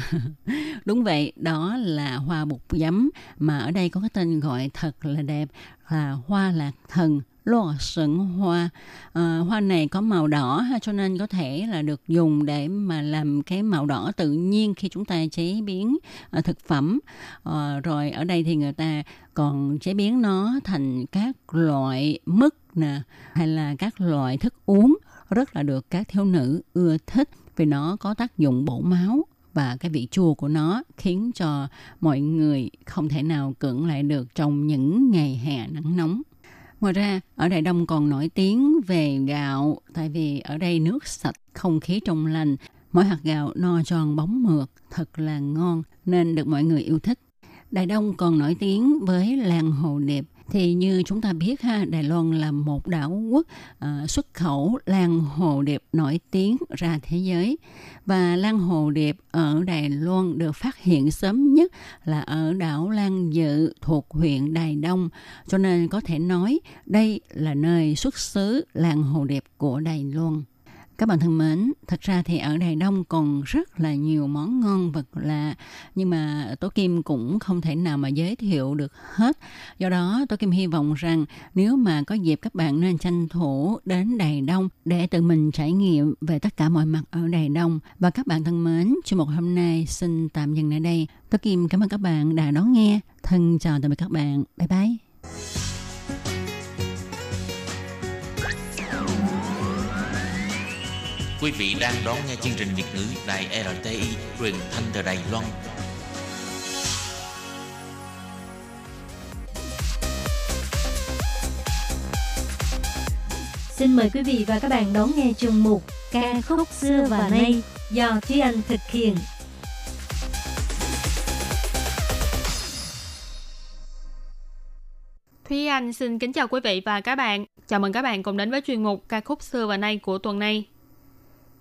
Đúng vậy, đó là hoa bột giấm mà ở đây có cái tên gọi thật là đẹp là hoa lạc thần. Lô sừng hoa à, hoa này có màu đỏ ha, cho nên có thể là được dùng để mà làm cái màu đỏ tự nhiên khi chúng ta chế biến à, thực phẩm à, rồi ở đây thì người ta còn chế biến nó thành các loại mứt nè hay là các loại thức uống rất là được các thiếu nữ ưa thích vì nó có tác dụng bổ máu và cái vị chua của nó khiến cho mọi người không thể nào cưỡng lại được trong những ngày hè nắng nóng. Ngoài ra, ở Đài Đông còn nổi tiếng về gạo, tại vì ở đây nước sạch, không khí trong lành, mỗi hạt gạo no tròn bóng mượt, thật là ngon, nên được mọi người yêu thích. Đài Đông còn nổi tiếng với làng hồ điệp. Thì như chúng ta biết ha, Đài Loan là một đảo quốc à, xuất khẩu lan hồ điệp nổi tiếng ra thế giới. Và lan hồ điệp ở Đài Loan được phát hiện sớm nhất là ở đảo Lan Dự thuộc huyện Đài Đông. Cho nên có thể nói đây là nơi xuất xứ lan hồ điệp của Đài Loan. Các bạn thân mến, thật ra thì ở Đài Đông còn rất là nhiều món ngon vật lạ, nhưng mà Tố Kim cũng không thể nào mà giới thiệu được hết. Do đó, Tố Kim hy vọng rằng nếu mà có dịp các bạn nên tranh thủ đến Đài Đông để tự mình trải nghiệm về tất cả mọi mặt ở Đài Đông. Và các bạn thân mến, chương mục hôm nay xin tạm dừng tại đây. Tố Kim cảm ơn các bạn đã đón nghe. Thân chào tạm biệt các bạn. Bye bye. Quý vị đang đón nghe chương trình Việt ngữ Đài rờ tê i truyền thanh từ Đài Loan. Xin mời quý vị và các bạn đón nghe chương mục Ca khúc xưa và nay do Thúy Anh thực hiện. Thúy Anh xin kính chào quý vị và các bạn. Chào mừng các bạn cùng đến với chuyên mục ca khúc xưa và nay của tuần này.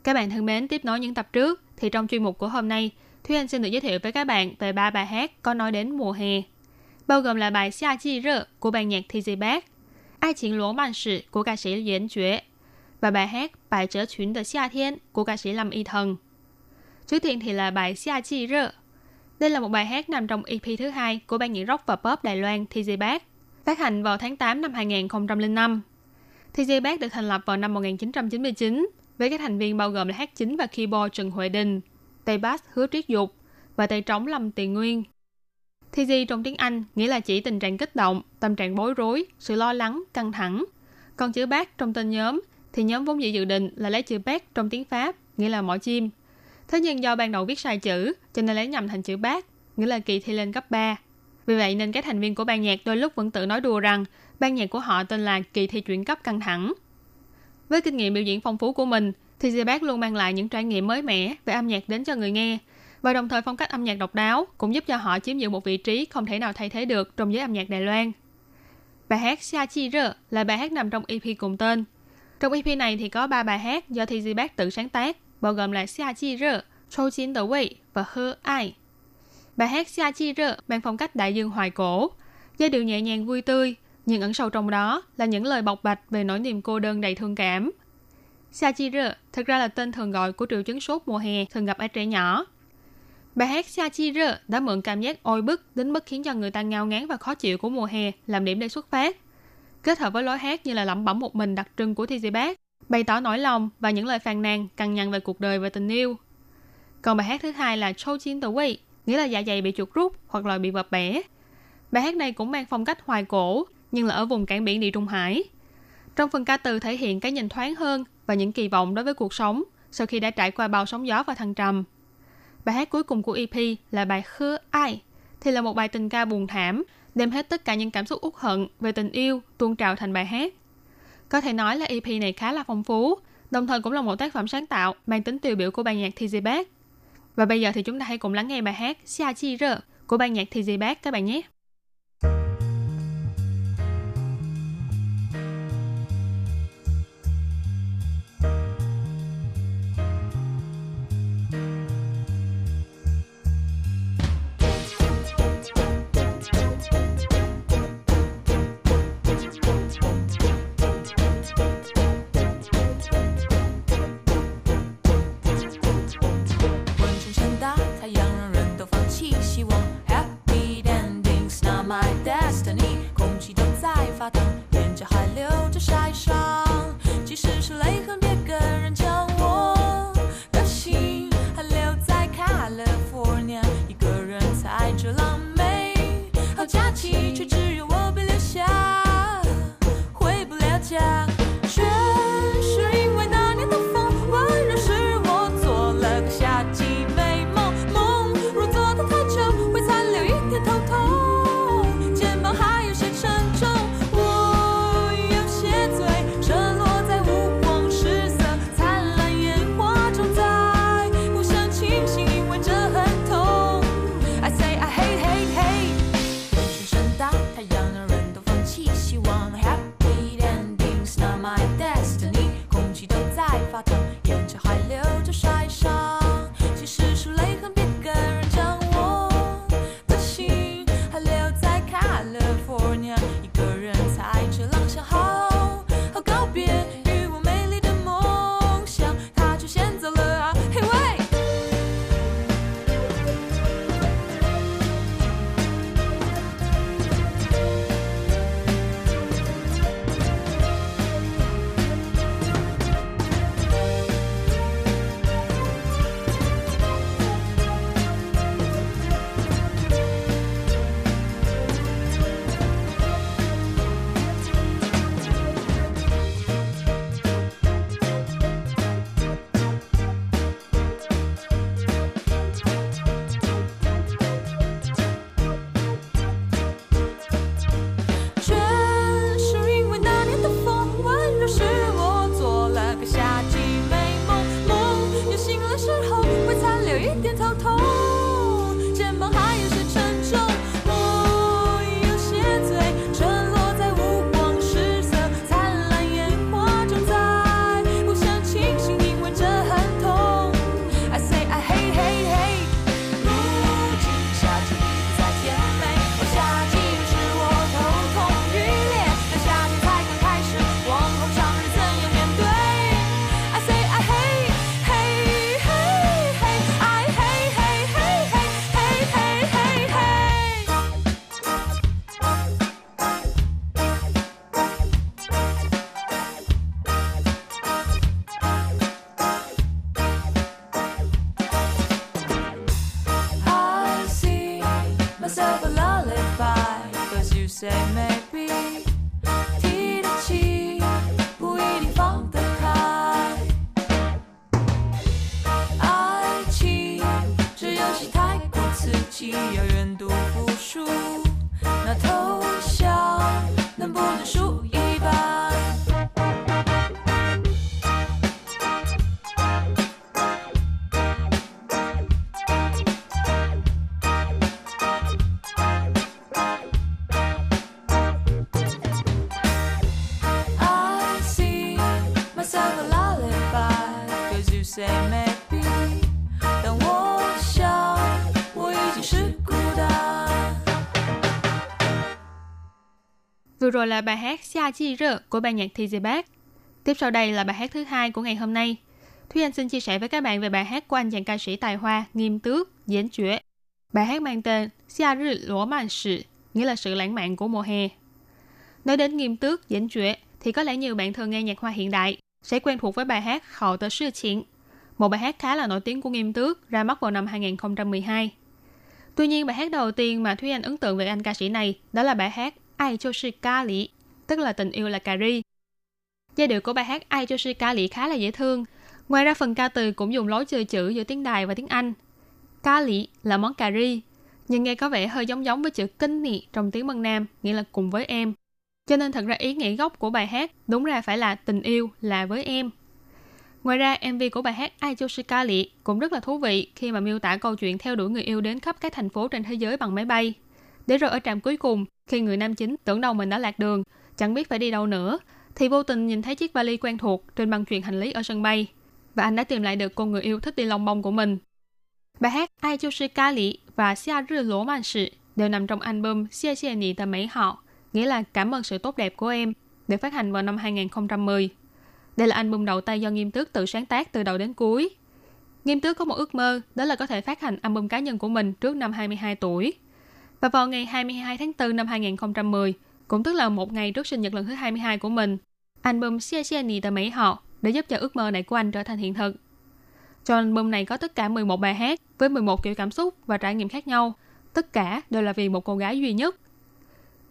Các bạn thân mến, tiếp nối những tập trước thì trong chuyên mục của hôm nay, Thúy Anh xin được giới thiệu với các bạn về ba bài hát có nói đến mùa hè, bao gồm là bài Xia Chi Rơ của ban nhạc tê jê Park, Ai Chính Lỗ Man Sự của ca sĩ Diễn Chuế và bài hát Bài Trở Chuyến Tờ Xia Thiên của ca sĩ Lâm Y Thần. Trước tiên thì là bài Xia Chi Rơ. Đây là một bài hát nằm trong e pê thứ hai của ban nhạc rock và pop Đài Loan tê jê Park, phát hành vào tháng tám năm hai nghìn không trăm lẻ năm. tê jê Park được thành lập vào năm một nghìn chín trăm chín mươi chín với các thành viên bao gồm là hát chính và keyboard Trần Huệ Đình, tay bass Hứa Triết Dục và tay trống Lâm Tiền Nguyên. tê jê trong tiếng Anh nghĩa là chỉ tình trạng kích động, tâm trạng bối rối, sự lo lắng, căng thẳng. Còn chữ Park trong tên nhóm thì nhóm vốn dĩ dự định là lấy chữ Park trong tiếng Pháp nghĩa là mỏ chim. Thế nhưng do ban đầu viết sai chữ cho nên lấy nhầm thành chữ Park nghĩa là kỳ thi lên cấp ba. Vì vậy nên các thành viên của ban nhạc đôi lúc vẫn tự nói đùa rằng ban nhạc của họ tên là kỳ thi chuyển cấp căng thẳng. Với kinh nghiệm biểu diễn phong phú của mình, tê jê Park luôn mang lại những trải nghiệm mới mẻ về âm nhạc đến cho người nghe, và đồng thời phong cách âm nhạc độc đáo cũng giúp cho họ chiếm giữ một vị trí không thể nào thay thế được trong giới âm nhạc Đài Loan. Bài hát Xia Chi Rơ là bài hát nằm trong e pê cùng tên. Trong e pê này thì có ba bài hát do tê jê Park tự sáng tác, bao gồm là Xia Chi Rơ, Châu Chín Tờ Quỷ và Hơ Ai. Bài hát Xia Chi Rơ mang phong cách đại dương hoài cổ, giai điệu nhẹ nhàng vui tươi, nhưng ẩn sâu trong đó là những lời bộc bạch về nỗi niềm cô đơn đầy thương cảm. Xia Chi Rơ thực ra là tên thường gọi của triệu chứng sốt mùa hè thường gặp ở trẻ nhỏ. Bài hát Xia Chi Rơ đã mượn cảm giác oi bức đến mức khiến cho người ta ngao ngán và khó chịu của mùa hè làm điểm để xuất phát, kết hợp với lối hát như là lẩm bẩm một mình đặc trưng của tê jê Park, bày tỏ nỗi lòng và những lời phàn nàn cằn nhằn về cuộc đời và tình yêu. Còn bài hát thứ hai là Châu Chín Tờ Quỷ, nghĩa là dạ dày bị chuột rút hoặc là bị vập bẻ. Bài hát này cũng mang phong cách hoài cổ nhưng là ở vùng cảng biển Địa Trung Hải. Trong phần ca từ thể hiện cái nhìn thoáng hơn và những kỳ vọng đối với cuộc sống sau khi đã trải qua bao sóng gió và thăng trầm. Bài hát cuối cùng của e pê là bài Khơ Ai, thì là một bài tình ca buồn thảm, đem hết tất cả những cảm xúc uất hận về tình yêu tuôn trào thành bài hát. Có thể nói là e pê này khá là phong phú, đồng thời cũng là một tác phẩm sáng tạo mang tính tiêu biểu của ban nhạc tê jê Park. Và bây giờ thì chúng ta hãy cùng lắng nghe bài hát Xia Chi Rơ của ban nhạc tê jê Park các bạn nhé. Vừa rồi là bài hát Xia Chi Rơ của ban nhạc tê jê Park. Tiếp sau đây là bài hát thứ hai của ngày hôm nay. Thúy Anh xin chia sẻ với các bạn về bài hát của anh chàng ca sĩ tài hoa Nghiêm Tước, Diễn Chuệ. Bài hát mang tên Xia Rơ Lỗ Man Sự, nghĩa là sự lãng mạn của mùa hè. Nói đến Nghiêm Tước, Diễn Chuệ thì có lẽ nhiều bạn thường nghe nhạc Hoa hiện đại sẽ quen thuộc với bài hát Khẩu Tờ Sư Chuyện, một bài hát khá là nổi tiếng của Nghiêm Tước ra mắt vào năm hai không một hai. Tuy nhiên, bài hát đầu tiên mà Thúy Anh ấn tượng về anh ca sĩ này đó là bài hát Ai Cho Sư Ca Lý, tức là tình yêu là cà ri. Giai điệu của bài hát Ai Cho Sư Ca Lý khá là dễ thương. Ngoài ra, phần ca từ cũng dùng lối chơi chữ giữa tiếng Đài và tiếng Anh. Ca lý là món cà ri, nhưng nghe có vẻ hơi giống giống với chữ kinh nị trong tiếng Mân Nam, nghĩa là cùng với em. Cho nên thật ra ý nghĩa gốc của bài hát đúng ra phải là tình yêu là với em. Ngoài ra, em vê của bài hát Ai Cho Sư Ca Lý cũng rất là thú vị khi mà miêu tả câu chuyện theo đuổi người yêu đến khắp các thành phố trên thế giới bằng máy bay. Để rồi ở trạm cuối cùng, khi người nam chính tưởng đâu mình đã lạc đường, chẳng biết phải đi đâu nữa, thì vô tình nhìn thấy chiếc vali quen thuộc trên băng chuyền hành lý ở sân bay. Và anh đã tìm lại được cô người yêu thích đi long bông của mình. Bài hát Ai Cho Sư Ca Lý và Xia Rư Lỗ Man Sự đều nằm trong album Xia Xia Nị Tờ Mỹ Họ, nghĩa là cảm ơn sự tốt đẹp của em, được phát hành vào năm hai không một không. Đây là album đầu tay do Nghiêm Tước tự sáng tác từ đầu đến cuối. Nghiêm Tước có một ước mơ, đó là có thể phát hành album cá nhân của mình trước năm hai mươi hai tuổi. Và vào ngày hai mươi hai tháng tư năm hai không một không, cũng tức là một ngày trước sinh nhật lần thứ hai mươi hai của mình, album Xia Xia Nị Tờ Mỹ Họ để giúp cho ước mơ này của anh trở thành hiện thực. Cho album này có tất cả mười một bài hát với mười một kiểu cảm xúc và trải nghiệm khác nhau, tất cả đều là vì một cô gái duy nhất.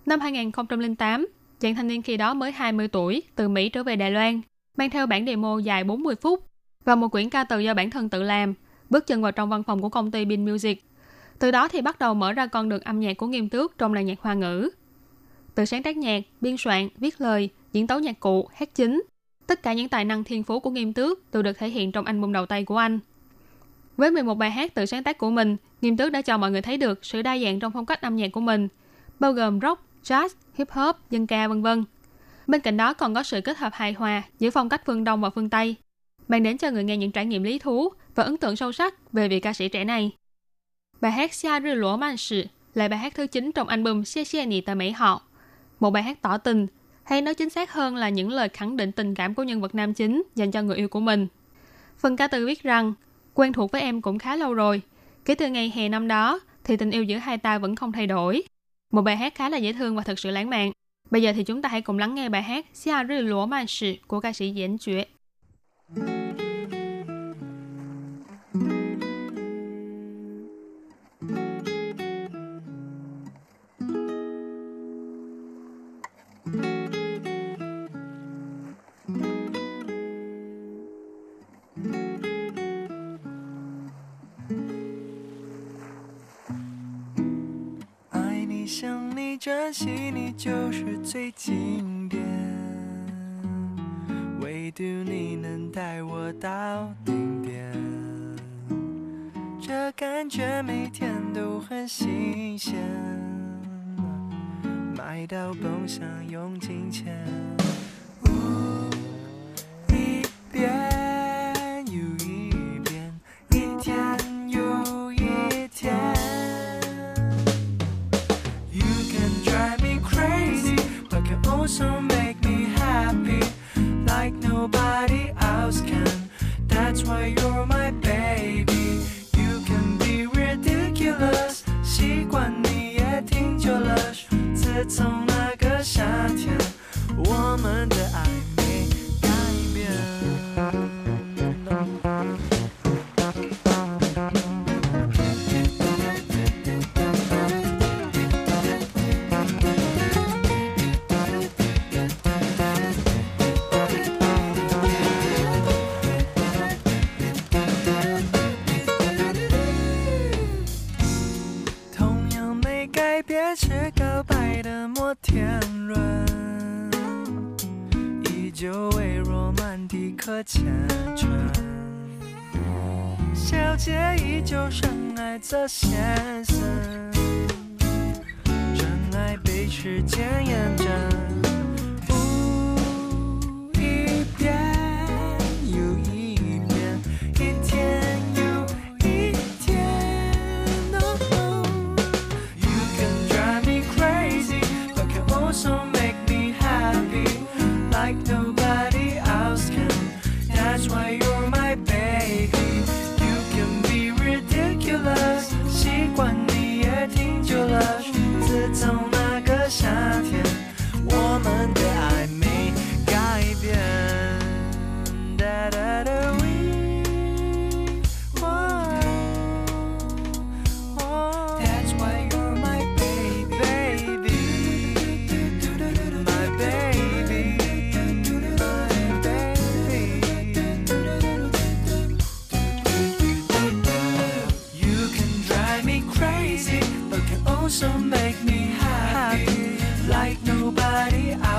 Năm hai không không tám, chàng thanh niên khi đó mới hai mươi tuổi từ Mỹ trở về Đài Loan, mang theo bản demo dài bốn mươi phút và một quyển ca từ do bản thân tự làm, bước chân vào trong văn phòng của công ty Bin Music. Từ đó thì bắt đầu mở ra con đường âm nhạc của Nghiêm Tước trong làng nhạc Hoa ngữ. Từ sáng tác nhạc, biên soạn, viết lời, diễn tấu nhạc cụ, hát chính, tất cả những tài năng thiên phú của Nghiêm Tước đều được thể hiện trong album đầu tay của anh. Với mười một bài hát tự sáng tác của mình, Nghiêm Tước đã cho mọi người thấy được sự đa dạng trong phong cách âm nhạc của mình, bao gồm rock, jazz, hip hop, dân ca vân vân. Bên cạnh đó còn có sự kết hợp hài hòa giữa phong cách phương Đông và phương Tây, mang đến cho người nghe những trải nghiệm lý thú và ấn tượng sâu sắc về vị ca sĩ trẻ này. Bài hát Xia Rư Lỗ Man Sự là bài hát thứ chín trong album Xia Xia Nị Tờ Mỹ Họ, một bài hát tỏ tình, hay nói chính xác hơn là những lời khẳng định tình cảm của nhân vật nam chính dành cho người yêu của mình. Phần ca từ viết rằng, quen thuộc với em cũng khá lâu rồi, kể từ ngày hè năm đó thì tình yêu giữa hai ta vẫn không thay đổi. Một bài hát khá là dễ thương và thật sự lãng mạn. Bây giờ thì chúng ta hãy cùng lắng nghe bài hát Xia Rư Lỗ Man Sự của ca sĩ Diễn Chuệ.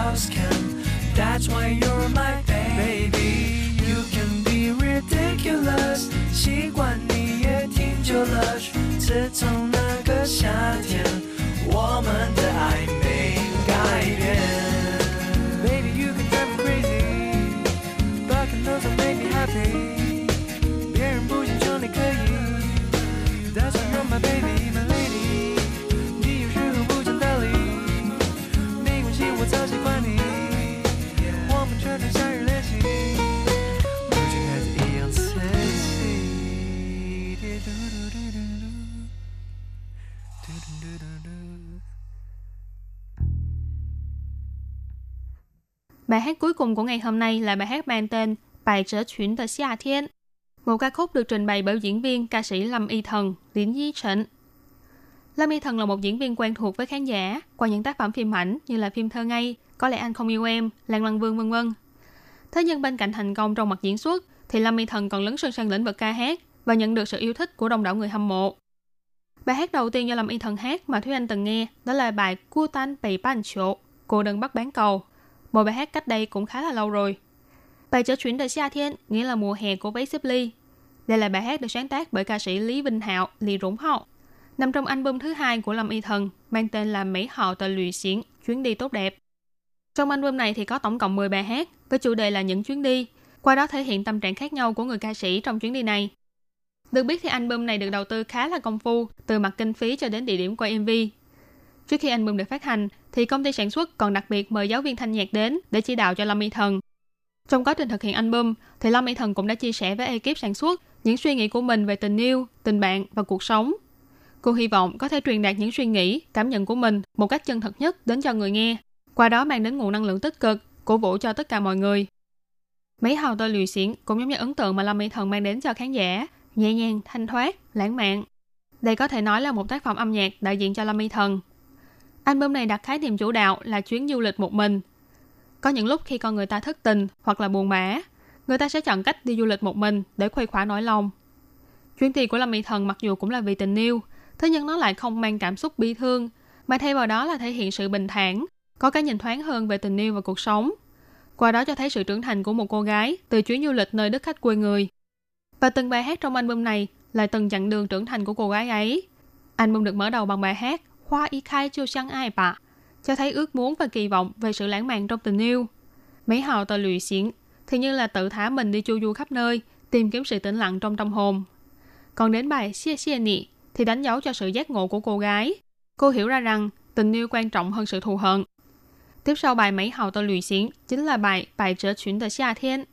house can. That's why you're my baby. You can be ridiculous. 习惯你也听久了，自从那个夏天，我们的爱没改变。Baby, you can drive me crazy, but I know that make me happy. 别人不行就你可以 ，That's why you're my baby, my lady. 你有时候不讲道理，没关系，我早习惯你。我们确定相遇练习。Bài hát cuối cùng của ngày hôm nay là bài hát mang tên Bài trở chuyển tới Xia Thiên, một ca khúc được trình bày bởi diễn viên ca sĩ Lâm Y Thần, Lý Di Trịnh. Lâm Y Thần là một diễn viên quen thuộc với khán giả qua những tác phẩm phim ảnh như là phim Thơ Ngây, Có lẽ anh không yêu em, Lan Lan Vương vân vân. Thế nhưng bên cạnh thành công trong mặt diễn xuất thì Lâm Y Thần còn lấn sân sang lĩnh vực ca hát và nhận được sự yêu thích của đông đảo người hâm mộ. Bài hát đầu tiên do Lâm Y Thần hát mà Thúy Anh từng nghe đó là bài Cô Tan Bày Ban Chỗ, Cô Đơn Bắt Bán Cầu. Một bài hát cách đây cũng khá là lâu rồi. Bài trở chuyển đời Xia Thiên nghĩa là mùa hè của váy xếp ly. Đây là bài hát được sáng tác bởi ca sĩ Lý Vinh Hạo, Lý Rúng Hạo, nằm trong album thứ hai của Lâm Y Thần mang tên là Mỹ Hậu Tờ Lụy Xiển, Chuyến Đi Tốt Đẹp. Trong album này thì có tổng cộng mười bài hát với chủ đề là những chuyến đi, qua đó thể hiện tâm trạng khác nhau của người ca sĩ trong chuyến đi này. Được biết thì album này được đầu tư khá là công phu, từ mặt kinh phí cho đến địa điểm quay em vê. Trước khi album được phát hành, thì công ty sản xuất còn đặc biệt mời giáo viên thanh nhạc đến để chỉ đạo cho Lâm Y Thần. Trong quá trình thực hiện album, thì Lâm Y Thần cũng đã chia sẻ với ekip sản xuất những suy nghĩ của mình về tình yêu, tình bạn và cuộc sống. Cô hy vọng có thể truyền đạt những suy nghĩ, cảm nhận của mình một cách chân thật nhất đến cho người nghe, qua đó mang đến nguồn năng lượng tích cực, cổ vũ cho tất cả mọi người. Mấy hào tơ lùi xiển cũng giống như ấn tượng mà Lâm Y Thần mang đến cho khán giả, nhẹ nhàng, thanh thoát, lãng mạn. Đây có thể nói là một tác phẩm âm nhạc đại diện cho Lâm Y Thần. Album này đặt khái niệm chủ đạo là chuyến du lịch một mình. Có những lúc khi con người ta thất tình hoặc là buồn bã, người ta sẽ chọn cách đi du lịch một mình để khuây khỏa nỗi lòng. Chuyến đi của Lâm Y Thần mặc dù cũng là vì tình yêu, thế nhưng nó lại không mang cảm xúc bi thương, mà thay vào đó là thể hiện sự bình thản, có cái nhìn thoáng hơn về tình yêu và cuộc sống. Qua đó cho thấy sự trưởng thành của một cô gái từ chuyến du lịch nơi đất khách quê người. Và từng bài hát trong album này là từng chặng đường trưởng thành của cô gái ấy. Album được mở đầu bằng bài hát Hoa Y Khai Chưa Sang Ai Bạ, cho thấy ước muốn và kỳ vọng về sự lãng mạn trong tình yêu. Mấy hào tờ lụy xiển thì như là tự thả mình đi chu du khắp nơi, tìm kiếm sự tĩnh lặng trong tâm hồn. Còn đến bài Xia Xia Nị thì đánh dấu cho sự giác ngộ của cô gái. Cô hiểu ra rằng tình yêu quan trọng hơn sự thù hận. Tiếp sau bài Mấy hào tờ lụy xiển chính là bài Bài Trở Chuyển Tờ Xia Thiên.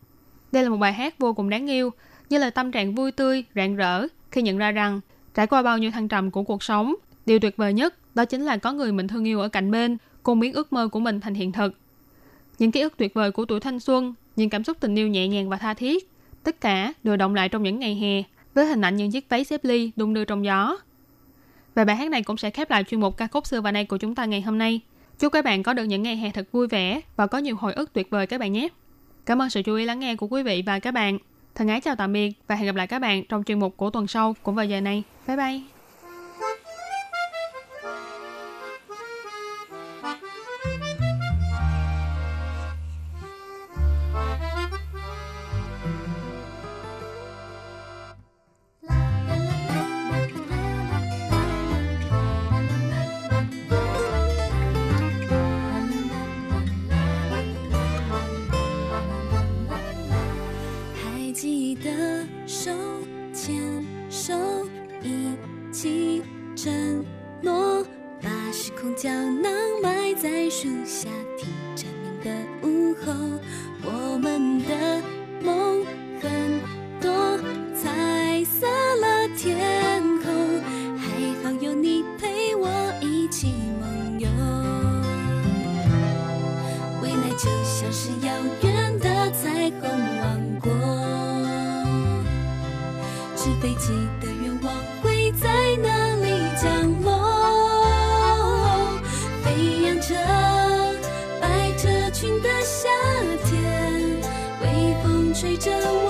Đây là một bài hát vô cùng đáng yêu, như là tâm trạng vui tươi, rạng rỡ khi nhận ra rằng trải qua bao nhiêu thăng trầm của cuộc sống, điều tuyệt vời nhất đó chính là có người mình thương yêu ở cạnh bên, cùng biến ước mơ của mình thành hiện thực. Những ký ức tuyệt vời của tuổi thanh xuân, những cảm xúc tình yêu nhẹ nhàng và tha thiết, tất cả đều động lại trong những ngày hè với hình ảnh những chiếc váy xếp ly đung đưa trong gió. Và bài hát này cũng sẽ khép lại chuyên mục ca khúc xưa và nay của chúng ta ngày hôm nay. Chúc các bạn có được những ngày hè thật vui vẻ và có nhiều hồi ức tuyệt vời các bạn nhé. Cảm ơn sự chú ý lắng nghe của quý vị và các bạn. Thân ái chào tạm biệt và hẹn gặp lại các bạn trong chuyên mục của tuần sau cũng vào giờ này. Bye bye! Hãy subscribe cho